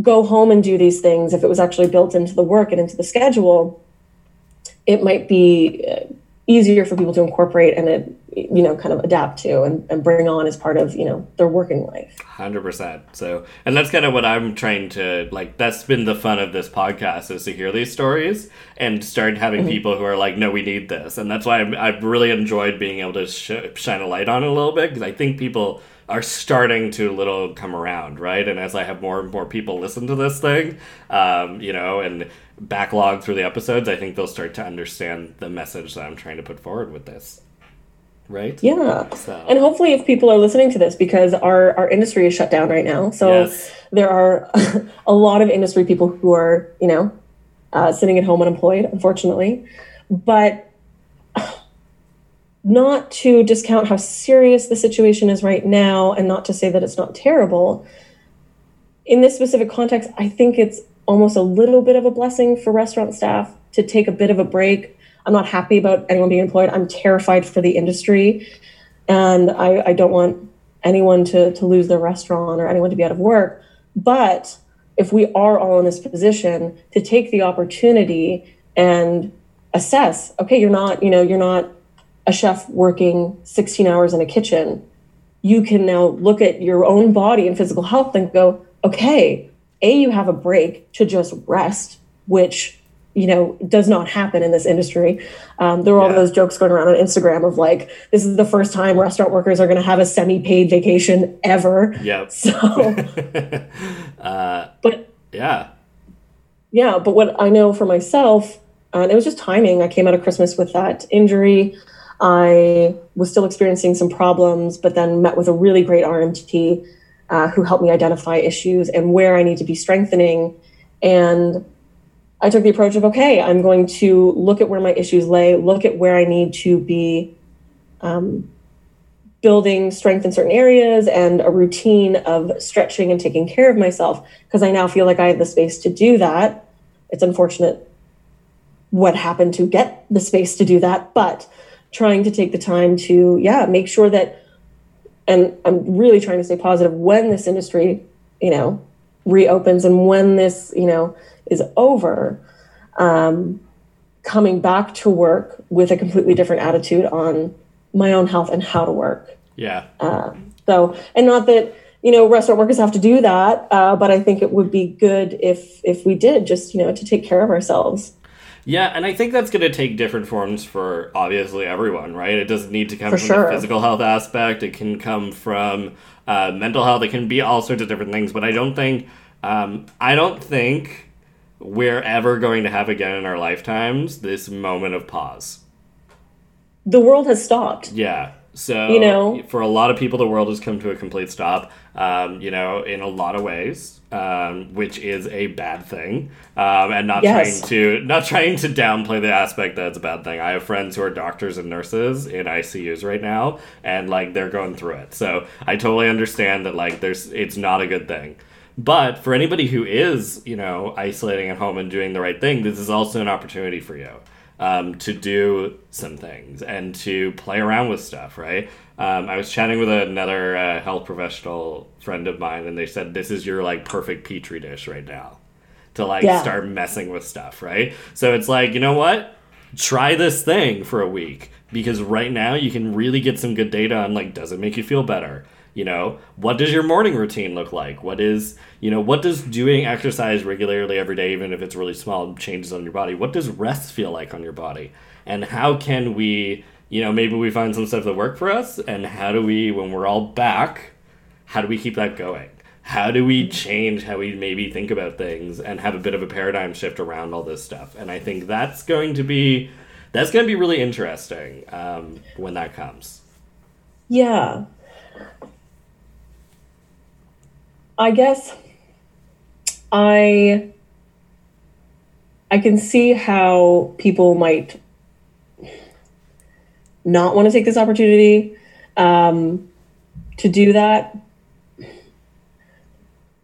go home and do these things. If it was actually built into the work and into the schedule, it might be easier for people to incorporate and, it, you know, kind of adapt to and, and bring on as part of, you know, their working life. one hundred percent. So, and that's kind of what I'm trying to, like, that's been the fun of this podcast, is to hear these stories and start having mm-hmm. people who are like, no, we need this. And that's why I'm, I've really enjoyed being able to sh- shine a light on it a little bit, because I think people are starting to a little come around, right? And as I have more and more people listen to this thing, um, you know, and backlog through the episodes, I think they'll start to understand the message that I'm trying to put forward with this. Right? Yeah. So. And hopefully if people are listening to this, because our, our industry is shut down right now. So yes. there are a lot of industry people who are, you know, uh, sitting at home unemployed, unfortunately. But not to discount how serious the situation is right now, and not to say that it's not terrible. In this specific context, I think it's almost a little bit of a blessing for restaurant staff to take a bit of a break. I'm not happy about anyone being employed. I'm terrified for the industry. And I, I don't want anyone to, to lose their restaurant or anyone to be out of work. But if we are all in this position, to take the opportunity and assess, okay, you're not, you know, you're not a chef working sixteen hours in a kitchen. You can now look at your own body and physical health and go, okay, A, you have a break to just rest, which, you know, does not happen in this industry. Um, there were yeah. all those jokes going around on Instagram of like, this is the first time restaurant workers are going to have a semi-paid vacation ever. Yep. So, uh, but yeah, yeah. But what I know for myself, uh, and it was just timing. I came out of Christmas with that injury. I was still experiencing some problems, but then met with a really great R M T uh, who helped me identify issues and where I need to be strengthening. And I took the approach of, okay, I'm going to look at where my issues lay, look at where I need to be um, building strength in certain areas, and a routine of stretching and taking care of myself, because I now feel like I have the space to do that. It's unfortunate what happened to get the space to do that, but trying to take the time to, yeah, make sure that, and I'm really trying to stay positive when this industry, you know, reopens and when this, you know, is over, um, coming back to work with a completely different attitude on my own health and how to work. Yeah. Uh, so, and not that, you know, restaurant workers have to do that, uh, but I think it would be good if if we did just, you know, to take care of ourselves. Yeah, and I think that's going to take different forms for obviously everyone, right? It doesn't need to come for from sure. the physical health aspect. It can come from uh, mental health. It can be all sorts of different things. But I don't think, um, I don't think we're ever going to have again in our lifetimes this moment of pause. The world has stopped. Yeah. So, you know, for a lot of people, the world has come to a complete stop, um, you know, in a lot of ways, um, which is a bad thing. Um, and not yes. trying to not trying to downplay the aspect that it's a bad thing. I have friends who are doctors and nurses in I C Us right now, and like they're going through it. So I totally understand that, like, there's it's not a good thing. But for anybody who is, you know, isolating at home and doing the right thing, this is also an opportunity for you. Um, to do some things and to play around with stuff, right? Um, I was chatting with another uh, health professional friend of mine, and they said, this is your, like, perfect Petri dish right now to, like, yeah. start messing with stuff, right? So it's like, you know what? Try this thing for a week, because right now you can really get some good data on, like, does it make you feel better? You know, what does your morning routine look like? What is, you know, what does doing exercise regularly every day, even if it's really small changes on your body, what does rest feel like on your body? And how can we, you know, maybe we find some stuff that work for us, and how do we, when we're all back, how do we keep that going? How do we change how we maybe think about things and have a bit of a paradigm shift around all this stuff? And I think that's going to be, that's going to be really interesting um, when that comes. Yeah. I guess I I can see how people might not want to take this opportunity um, to do that.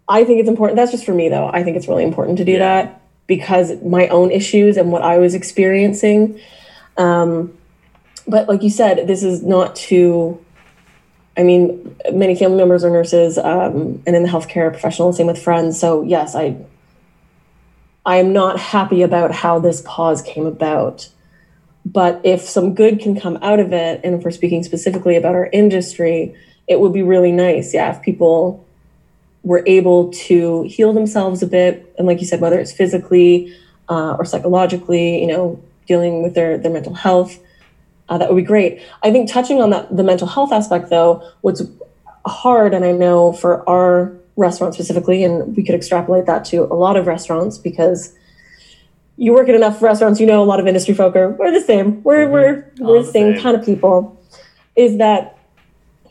I think it's important. That's just for me, though. I think it's really important to do yeah. that, because my own issues and what I was experiencing. Um, but like you said, this is not to... I mean, many family members are nurses, um, and in the healthcare professional, same with friends. So yes, I I am not happy about how this pause came about. But if some good can come out of it, and if we're speaking specifically about our industry, it would be really nice, yeah, if people were able to heal themselves a bit. And like you said, whether it's physically uh, or psychologically, you know, dealing with their, their mental health, Uh, that would be great. I think touching on that, the mental health aspect, though, what's hard, and I know for our restaurant specifically, and we could extrapolate that to a lot of restaurants, because you work at enough restaurants, you know, a lot of industry folk are, we're the same. We're, mm-hmm. we're, we're the same kind of people, is that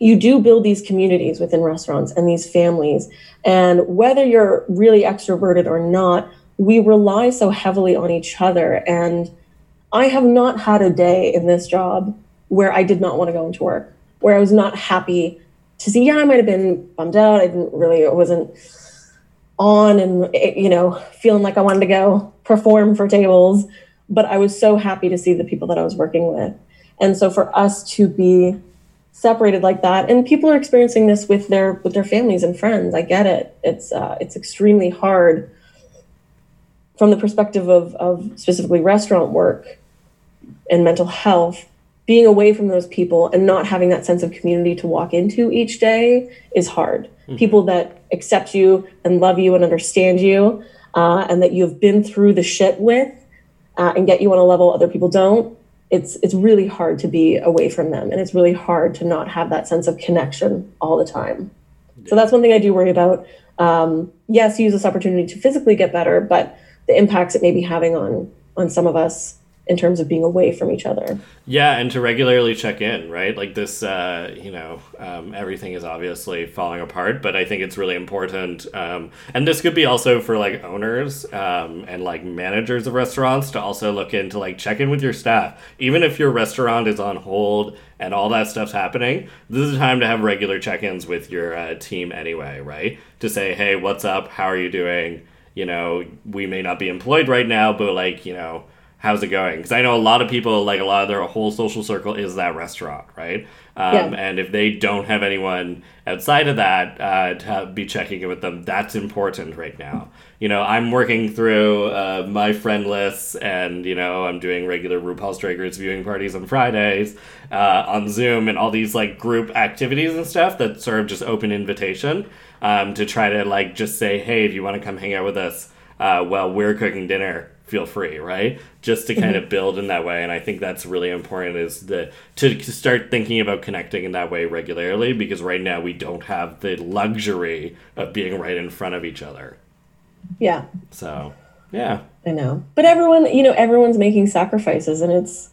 you do build these communities within restaurants and these families. And whether you're really extroverted or not, we rely so heavily on each other. And I have not had a day in this job where I did not want to go into work, where I was not happy to see. Yeah, I might have been bummed out. I didn't really, I wasn't on and, you know, feeling like I wanted to go perform for tables, but I was so happy to see the people that I was working with. And so for us to be separated like that, and people are experiencing this with their with their families and friends. I get it. It's uh, it's extremely hard. From the perspective of, of specifically restaurant work and mental health, being away from those people and not having that sense of community to walk into each day is hard. Mm-hmm. People that accept you and love you and understand you, uh, and that you've been through the shit with, uh, and get you on a level other people don't, it's it's really hard to be away from them. And it's really hard to not have that sense of connection all the time. Yeah. So that's one thing I do worry about. Um, yes, use this opportunity to physically get better, but the impacts it may be having on on some of us in terms of being away from each other. Yeah, and to regularly check in, right? Like this, uh, you know, um, everything is obviously falling apart, but I think it's really important. Um, and this could be also for like owners um, and like managers of restaurants to also look into like check in with your staff. Even if your restaurant is on hold and all that stuff's happening, this is a time to have regular check-ins with your uh, team anyway, right? To say, hey, what's up? How are you doing? You know, we may not be employed right now, but, like, you know, how's it going? Because I know a lot of people, like, a lot of their whole social circle is that restaurant, right? Um, yeah. And if they don't have anyone outside of that uh, to have, be checking in with them, that's important right now. You know, I'm working through uh, my friend lists, and, you know, I'm doing regular RuPaul's Drag Race viewing parties on Fridays uh, on Zoom and all these, like, group activities and stuff that sort of just open invitation um, to try to, like, just say, hey, if you want to come hang out with us uh, while we're cooking dinner, feel free, right? Just to kind of build in that way. And I think that's really important, is the to start thinking about connecting in that way regularly, because right now we don't have the luxury of being right in front of each other. Yeah. So, yeah. I know. But everyone, you know, everyone's making sacrifices, and it's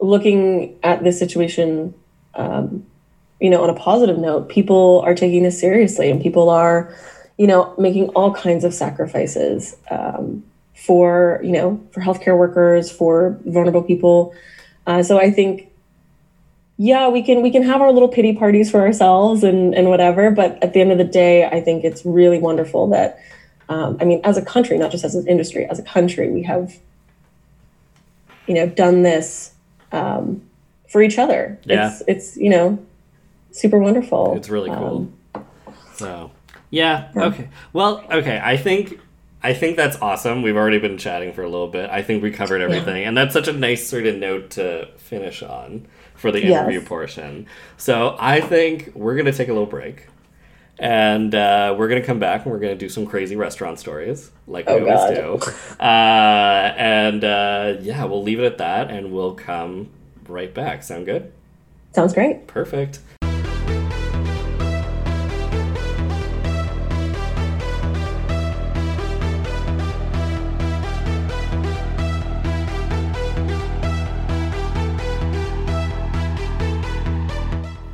looking at this situation, um, you know, on a positive note. People are taking this seriously, and people are, you know, making all kinds of sacrifices, um, for, you know, for healthcare workers, for vulnerable people. Uh, so I think, yeah, we can we can have our little pity parties for ourselves and, and whatever. But at the end of the day, I think it's really wonderful that, um, I mean, as a country, not just as an industry, as a country, we have, you know, done this um, for each other. Yeah. It's, it's, you know, super wonderful. It's really cool. Um, so, yeah. yeah. Okay. Well, okay. I think... I think that's awesome. We've already been chatting for a little bit. I think we covered everything. Yeah. And that's such a nice sort of note to finish on for the interview yes. portion. So I think we're going to take a little break. And uh, we're going to come back, and we're going to do some crazy restaurant stories, like oh, we always God. do. Uh, and uh, yeah, we'll leave it at that, and we'll come right back. Sound good? Sounds great. Perfect.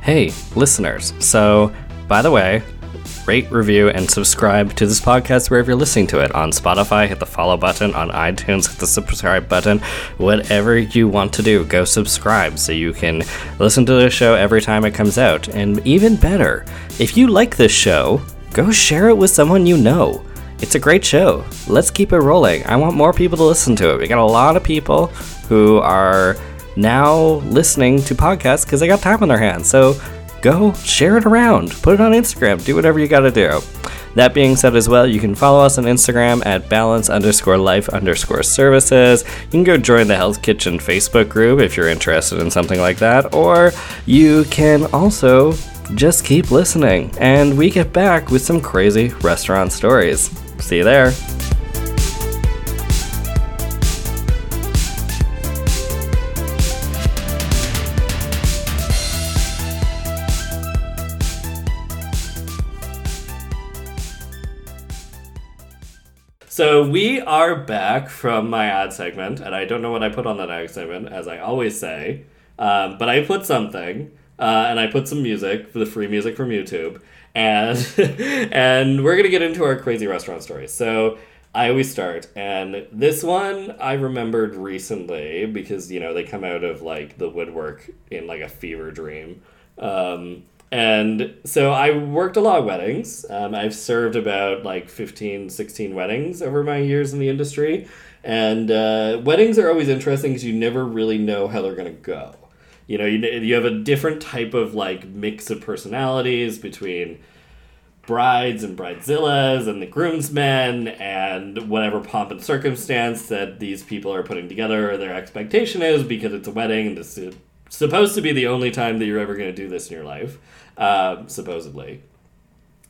Hey, listeners. So, by the way, rate, review, and subscribe to this podcast wherever you're listening to it. On Spotify, hit the follow button. On iTunes, hit the subscribe button. Whatever you want to do, go subscribe so you can listen to the show every time it comes out. And even better, if you like this show, go share it with someone you know. It's a great show. Let's keep it rolling. I want more people to listen to it. We got a lot of people who are... now listening to podcasts because they got time on their hands. So go share it around, put it on Instagram, do whatever you gotta do. That being said as well, you can follow us on Instagram at balance underscore life underscore services. You can go join the Health Kitchen Facebook group if you're interested in something like that, or you can also just keep listening, and we get back with some crazy restaurant stories. See you there. So we are back from my ad segment, and I don't know what I put on that ad segment, as I always say, um, but I put something, uh, and I put some music, the free music from YouTube, and and we're going to get into our crazy restaurant stories. So I always start, and this one I remembered recently because, you know, they come out of, like, the woodwork in, like, a fever dream. Um And so I worked a lot of weddings. Um, I've served about like fifteen, sixteen weddings over my years in the industry. And uh, weddings are always interesting because you never really know how they're going to go. You know, you, you have a different type of, like, mix of personalities between brides and bridezillas and the groomsmen and whatever pomp and circumstance that these people are putting together or their expectation is, because it's a wedding and this is supposed to be the only time that you're ever going to do this in your life, uh, supposedly.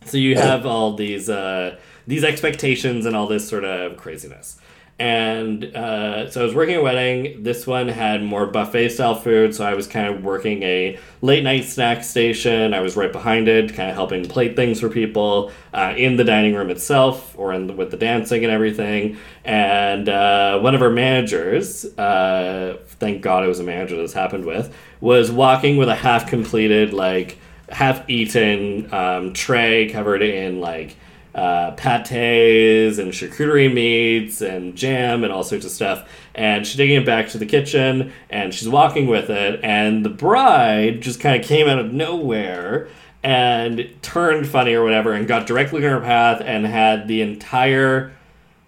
So you have all these uh, these expectations and all this sort of craziness. And uh, so I was working a wedding. This one had more buffet-style food, so I was kind of working a late-night snack station. I was right behind it, kind of helping plate things for people uh, in the dining room itself, or in the, with the dancing and everything. And uh, one of our managers... Uh, thank God it was a manager this happened with, was walking with a half-completed, like, half-eaten um, tray covered in, like, uh, pâtés and charcuterie meats and jam and all sorts of stuff. And she's taking it back to the kitchen, and she's walking with it, and the bride just kind of came out of nowhere and turned funny or whatever and got directly in her path and had the entire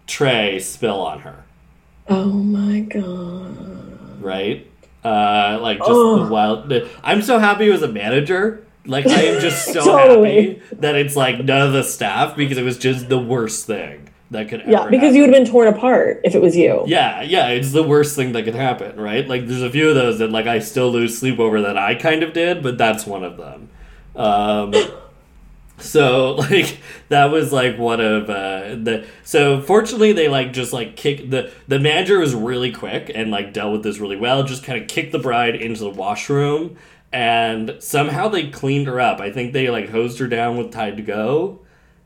tray spill on her. Oh, my God. Right? Uh, like just oh. the wild. The, I'm so happy it was a manager. Like I am just so totally. happy that it's like none of the staff, because it was just the worst thing that could ever happen. Yeah, because you would have been torn apart if it was you. Yeah, yeah, it's the worst thing that could happen, right? Like there's a few of those that like I still lose sleep over that I kind of did, but that's one of them. Um, so like that was like one of uh, the. So fortunately, they like just like kick the the manager was really quick and like dealt with this really well. Just kind of kicked the bride into the washroom. And somehow they cleaned her up. I think they, like, hosed her down with Tide to Go,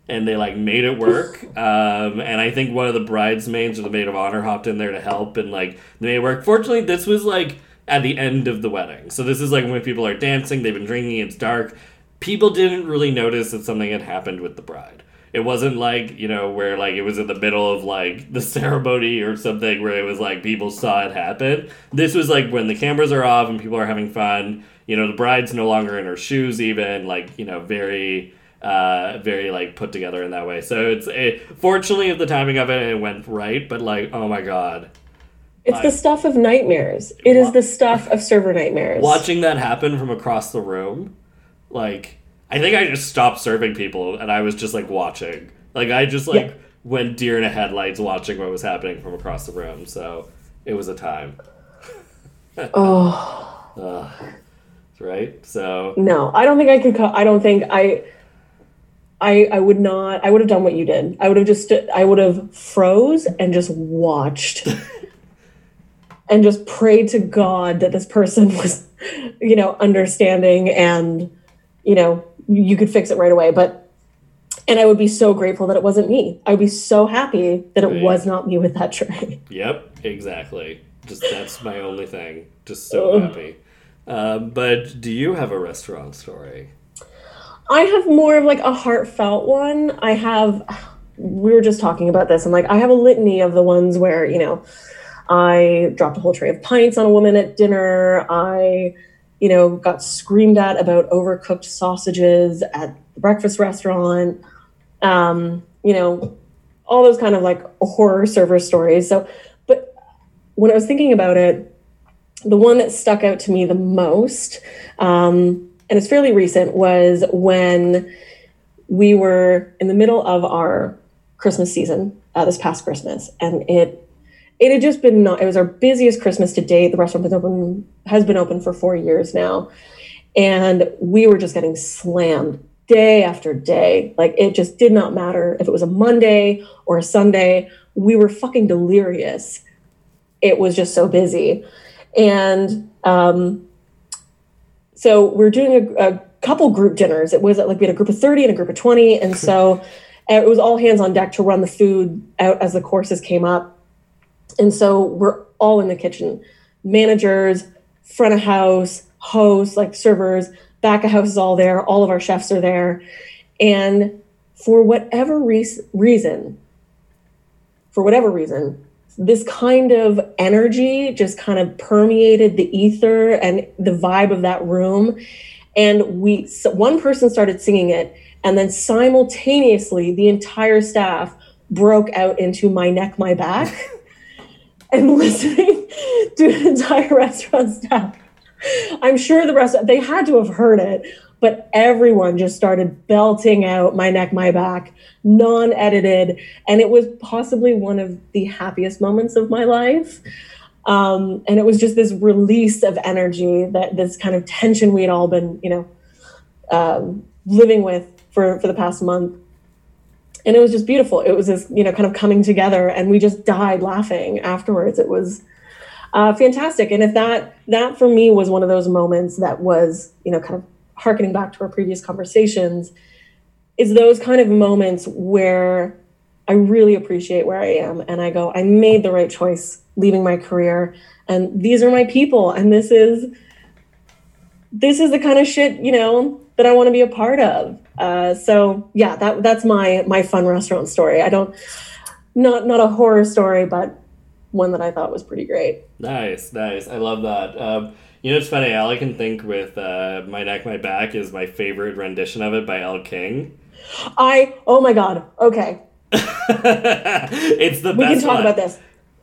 and they, like, made it work. Um, and I think one of the bridesmaids or the maid of honor hopped in there to help, and, like, they made it work. Fortunately, this was, like, at the end of the wedding. So this is, like, when people are dancing, they've been drinking, it's dark. People didn't really notice that something had happened with the bride. It wasn't, like, you know, where, like, it was in the middle of, like, the ceremony or something where it was, like, people saw it happen. This was, like, when the cameras are off and people are having fun. You know, the bride's no longer in her shoes even, like, you know, very, uh, very, like, put together in that way. So it's, it, fortunately, the timing of it, it went right, but, like, oh, my God. It's I, the stuff of nightmares. It wa- is the stuff of server nightmares. Watching that happen from across the room, like, I think I just stopped serving people, and I was just, like, watching. Like, I just, like, yeah. went deer in the headlights watching what was happening from across the room. So it was a time. oh. Uh. Right. So no, I don't think I could. Co- I don't think I. I I would not. I would have done what you did. I would have just. I would have froze and just watched, and just prayed to God that this person was, you know, understanding and, you know, you could fix it right away. But, and I would be so grateful that it wasn't me. I would be so happy that it right. was not me with that tray. Yep. Exactly. Just that's my only thing. Just so happy. Uh, but do you have a restaurant story? I have more of like a heartfelt one. I have, we were just talking about this. I'm like, I have a litany of the ones where, you know, I dropped a whole tray of pints on a woman at dinner. I, you know, got screamed at about overcooked sausages at the breakfast restaurant. Um, you know, all those kind of like horror server stories. So, but when I was thinking about it, the one that stuck out to me the most, um, and it's fairly recent, was when we were in the middle of our Christmas season, uh, this past Christmas, and it it had just been not. It was our busiest Christmas to date. The restaurant was open, has been open for four years now, and we were just getting slammed day after day. Like it just did not matter if it was a Monday or a Sunday. We were fucking delirious. It was just so busy. And um, so we're doing a, a couple group dinners. It was like we had a group of thirty and a group of twenty. And so it was all hands on deck to run the food out as the courses came up. And so we're all in the kitchen, managers, front of house, hosts, like servers, back of house is all there. All of our chefs are there. And for whatever re- reason, for whatever reason, this kind of energy just kind of permeated the ether and the vibe of that room. And we, so one person started singing it, and then simultaneously the entire staff broke out into My Neck, My Back and listening to the entire restaurant staff. I'm sure the restaurant, they had to have heard it, but everyone just started belting out My Neck, My Back, non-edited. And it was possibly one of the happiest moments of my life. Um, and it was just this release of energy, that this kind of tension we had all been, you know, um, living with for, for the past month. And it was just beautiful. It was this, you know, kind of coming together, and we just died laughing afterwards. It was uh, fantastic. And if that, that for me was one of those moments that was, you know, kind of harkening back to our previous conversations, is those kind of moments where I really appreciate where I am. And I go, I made the right choice leaving my career. And these are my people. And this is, this is the kind of shit, you know, that I want to be a part of. Uh, so yeah, that that's my, my fun restaurant story. I don't, not, not a horror story, but one that I thought was pretty great. Nice. Nice. I love that. Um, You know, it's funny, all I can think with uh, My Neck, My Back is my favorite rendition of it by Al King. I, oh my God, okay. It's the we best one. We can talk one. about this.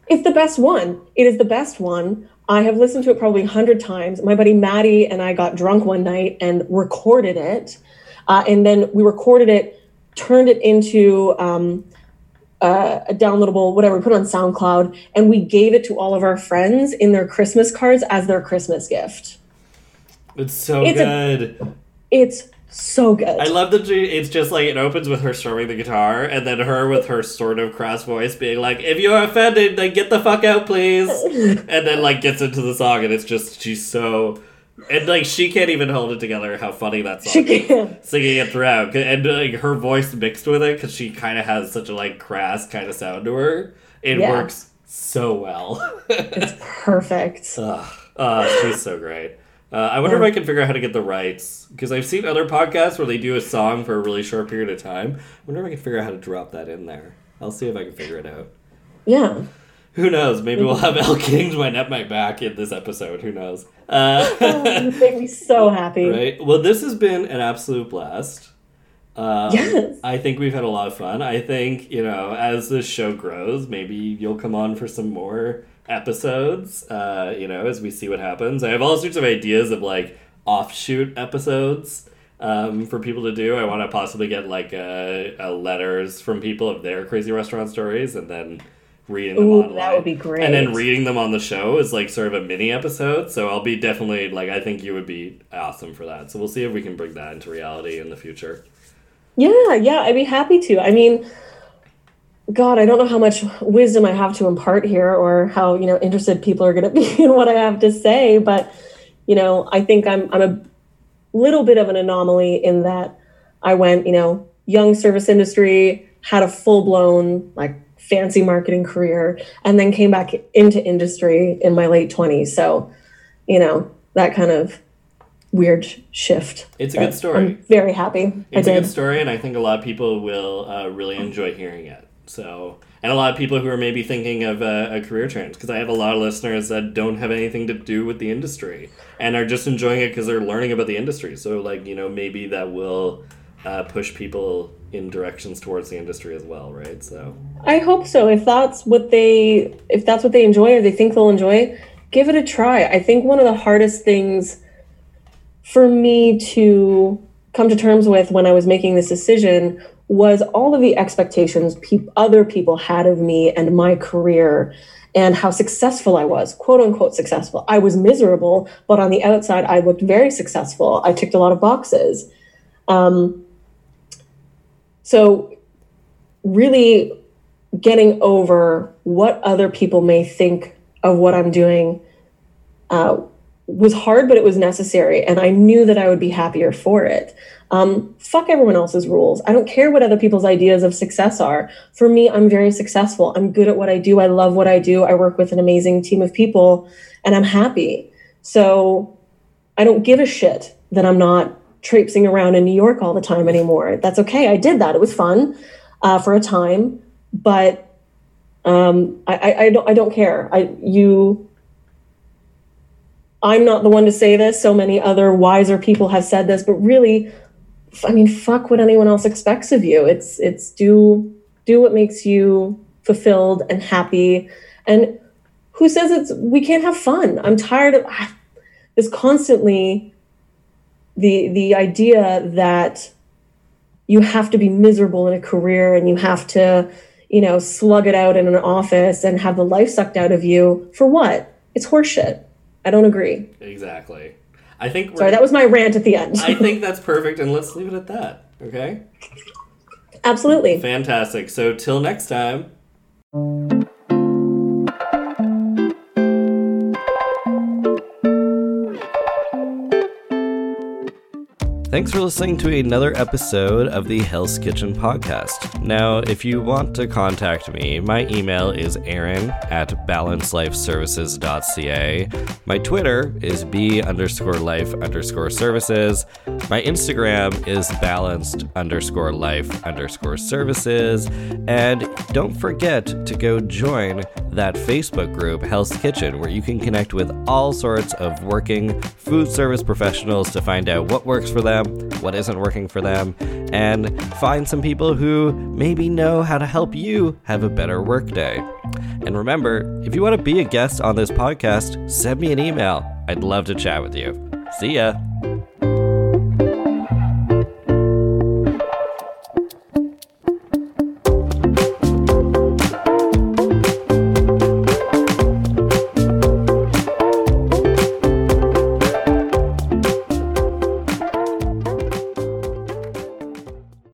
It's the best one. It is the best one. I have listened to it probably a hundred times. My buddy Maddie and I got drunk one night and recorded it. Uh, and then we recorded it, turned it into um, uh, a downloadable, whatever, we put it on SoundCloud, and we gave it to all of our friends in their Christmas cards as their Christmas gift. It's so it's good. A, it's so good. I love that she, it's just like, it opens with her strumming the guitar and then her with her sort of crass voice being like, if you're offended, then get the fuck out, please. And then like gets into the song and it's just, she's so... And like she can't even hold it together how funny that song she is. Can. Singing it throughout. And like her voice mixed with it because she kind of has such a like crass kind of sound to her. It yeah. works so well. It's perfect. uh, uh, she's so great. Uh, I wonder yeah. if I can figure out how to get the rights, because I've seen other podcasts where they do a song for a really short period of time. I wonder if I can figure out how to drop that in there. I'll see if I can figure it out. Yeah. Who knows? Maybe we'll have Al King's My Net My Back in this episode. Who knows? Uh, oh, you make me so happy. Right? Well, this has been an absolute blast. Um, yes. I think we've had a lot of fun. I think, you know, as this show grows, maybe you'll come on for some more episodes, uh, you know, as we see what happens. I have all sorts of ideas of like offshoot episodes um, for people to do. I want to possibly get like a, a letters from people of their crazy restaurant stories and then reading them Ooh, online. That would be great. And then reading them on the show is like sort of a mini episode. So I'll be definitely like, I think you would be awesome for that. So we'll see if we can bring that into reality in the future. Yeah, yeah, I'd be happy to. I mean, God, I don't know how much wisdom I have to impart here or how, you know, interested people are going to be in what I have to say. But, you know, I think I'm I'm a little bit of an anomaly in that I went, you know, young service industry, had a full blown like fancy marketing career, and then came back into industry in my late twenties. So, you know, that kind of weird shift. It's a good story. I'm very happy. It's a good story. And I think a lot of people will uh, really enjoy hearing it. So, and a lot of people who are maybe thinking of a, a career change, because I have a lot of listeners that don't have anything to do with the industry and are just enjoying it because they're learning about the industry. So, like, you know, maybe that will uh, push people in directions towards the industry as well, right? So I hope so. If that's what they, if that's what they enjoy or they think they'll enjoy, give it a try. I think one of the hardest things for me to come to terms with when I was making this decision was all of the expectations pe- other people had of me and my career and how successful I was, quote unquote successful. I was miserable, but on the outside, I looked very successful. I ticked a lot of boxes. Um, so really getting over what other people may think of what I'm doing uh, was hard, but it was necessary. And I knew that I would be happier for it. Um, fuck everyone else's rules. I don't care what other people's ideas of success are. For me, I'm very successful. I'm good at what I do. I love what I do. I work with an amazing team of people and I'm happy. So I don't give a shit that I'm not traipsing around in New York all the time anymore. That's okay. I did that. It was fun uh, for a time, but um, I, I, I don't, I don't care. I, you, I'm not the one to say this. So many other wiser people have said this, but really, I mean, fuck what anyone else expects of you. It's it's do do what makes you fulfilled and happy. And who says it's we can't have fun? I'm tired of ah, this constantly the the idea that you have to be miserable in a career and you have to, you know, slug it out in an office and have the life sucked out of you. For what? It's horseshit. I don't agree. Exactly. I think Sorry, that was my rant at the end. I think that's perfect, and let's leave it at that, okay? Absolutely. Fantastic. So, till next time. Thanks for listening to another episode of the Hell's Kitchen podcast. Now, if you want to contact me, my email is Aaron at balanced life services dot c a. My Twitter is b underscore life underscore services. My Instagram is balanced underscore life underscore services. And don't forget to go join that Facebook group, Hell's Kitchen, where you can connect with all sorts of working food service professionals to find out what works for them, what isn't working for them, and find some people who maybe know how to help you have a better workday. And remember, if you want to be a guest on this podcast, send me an email. I'd love to chat with you. See ya.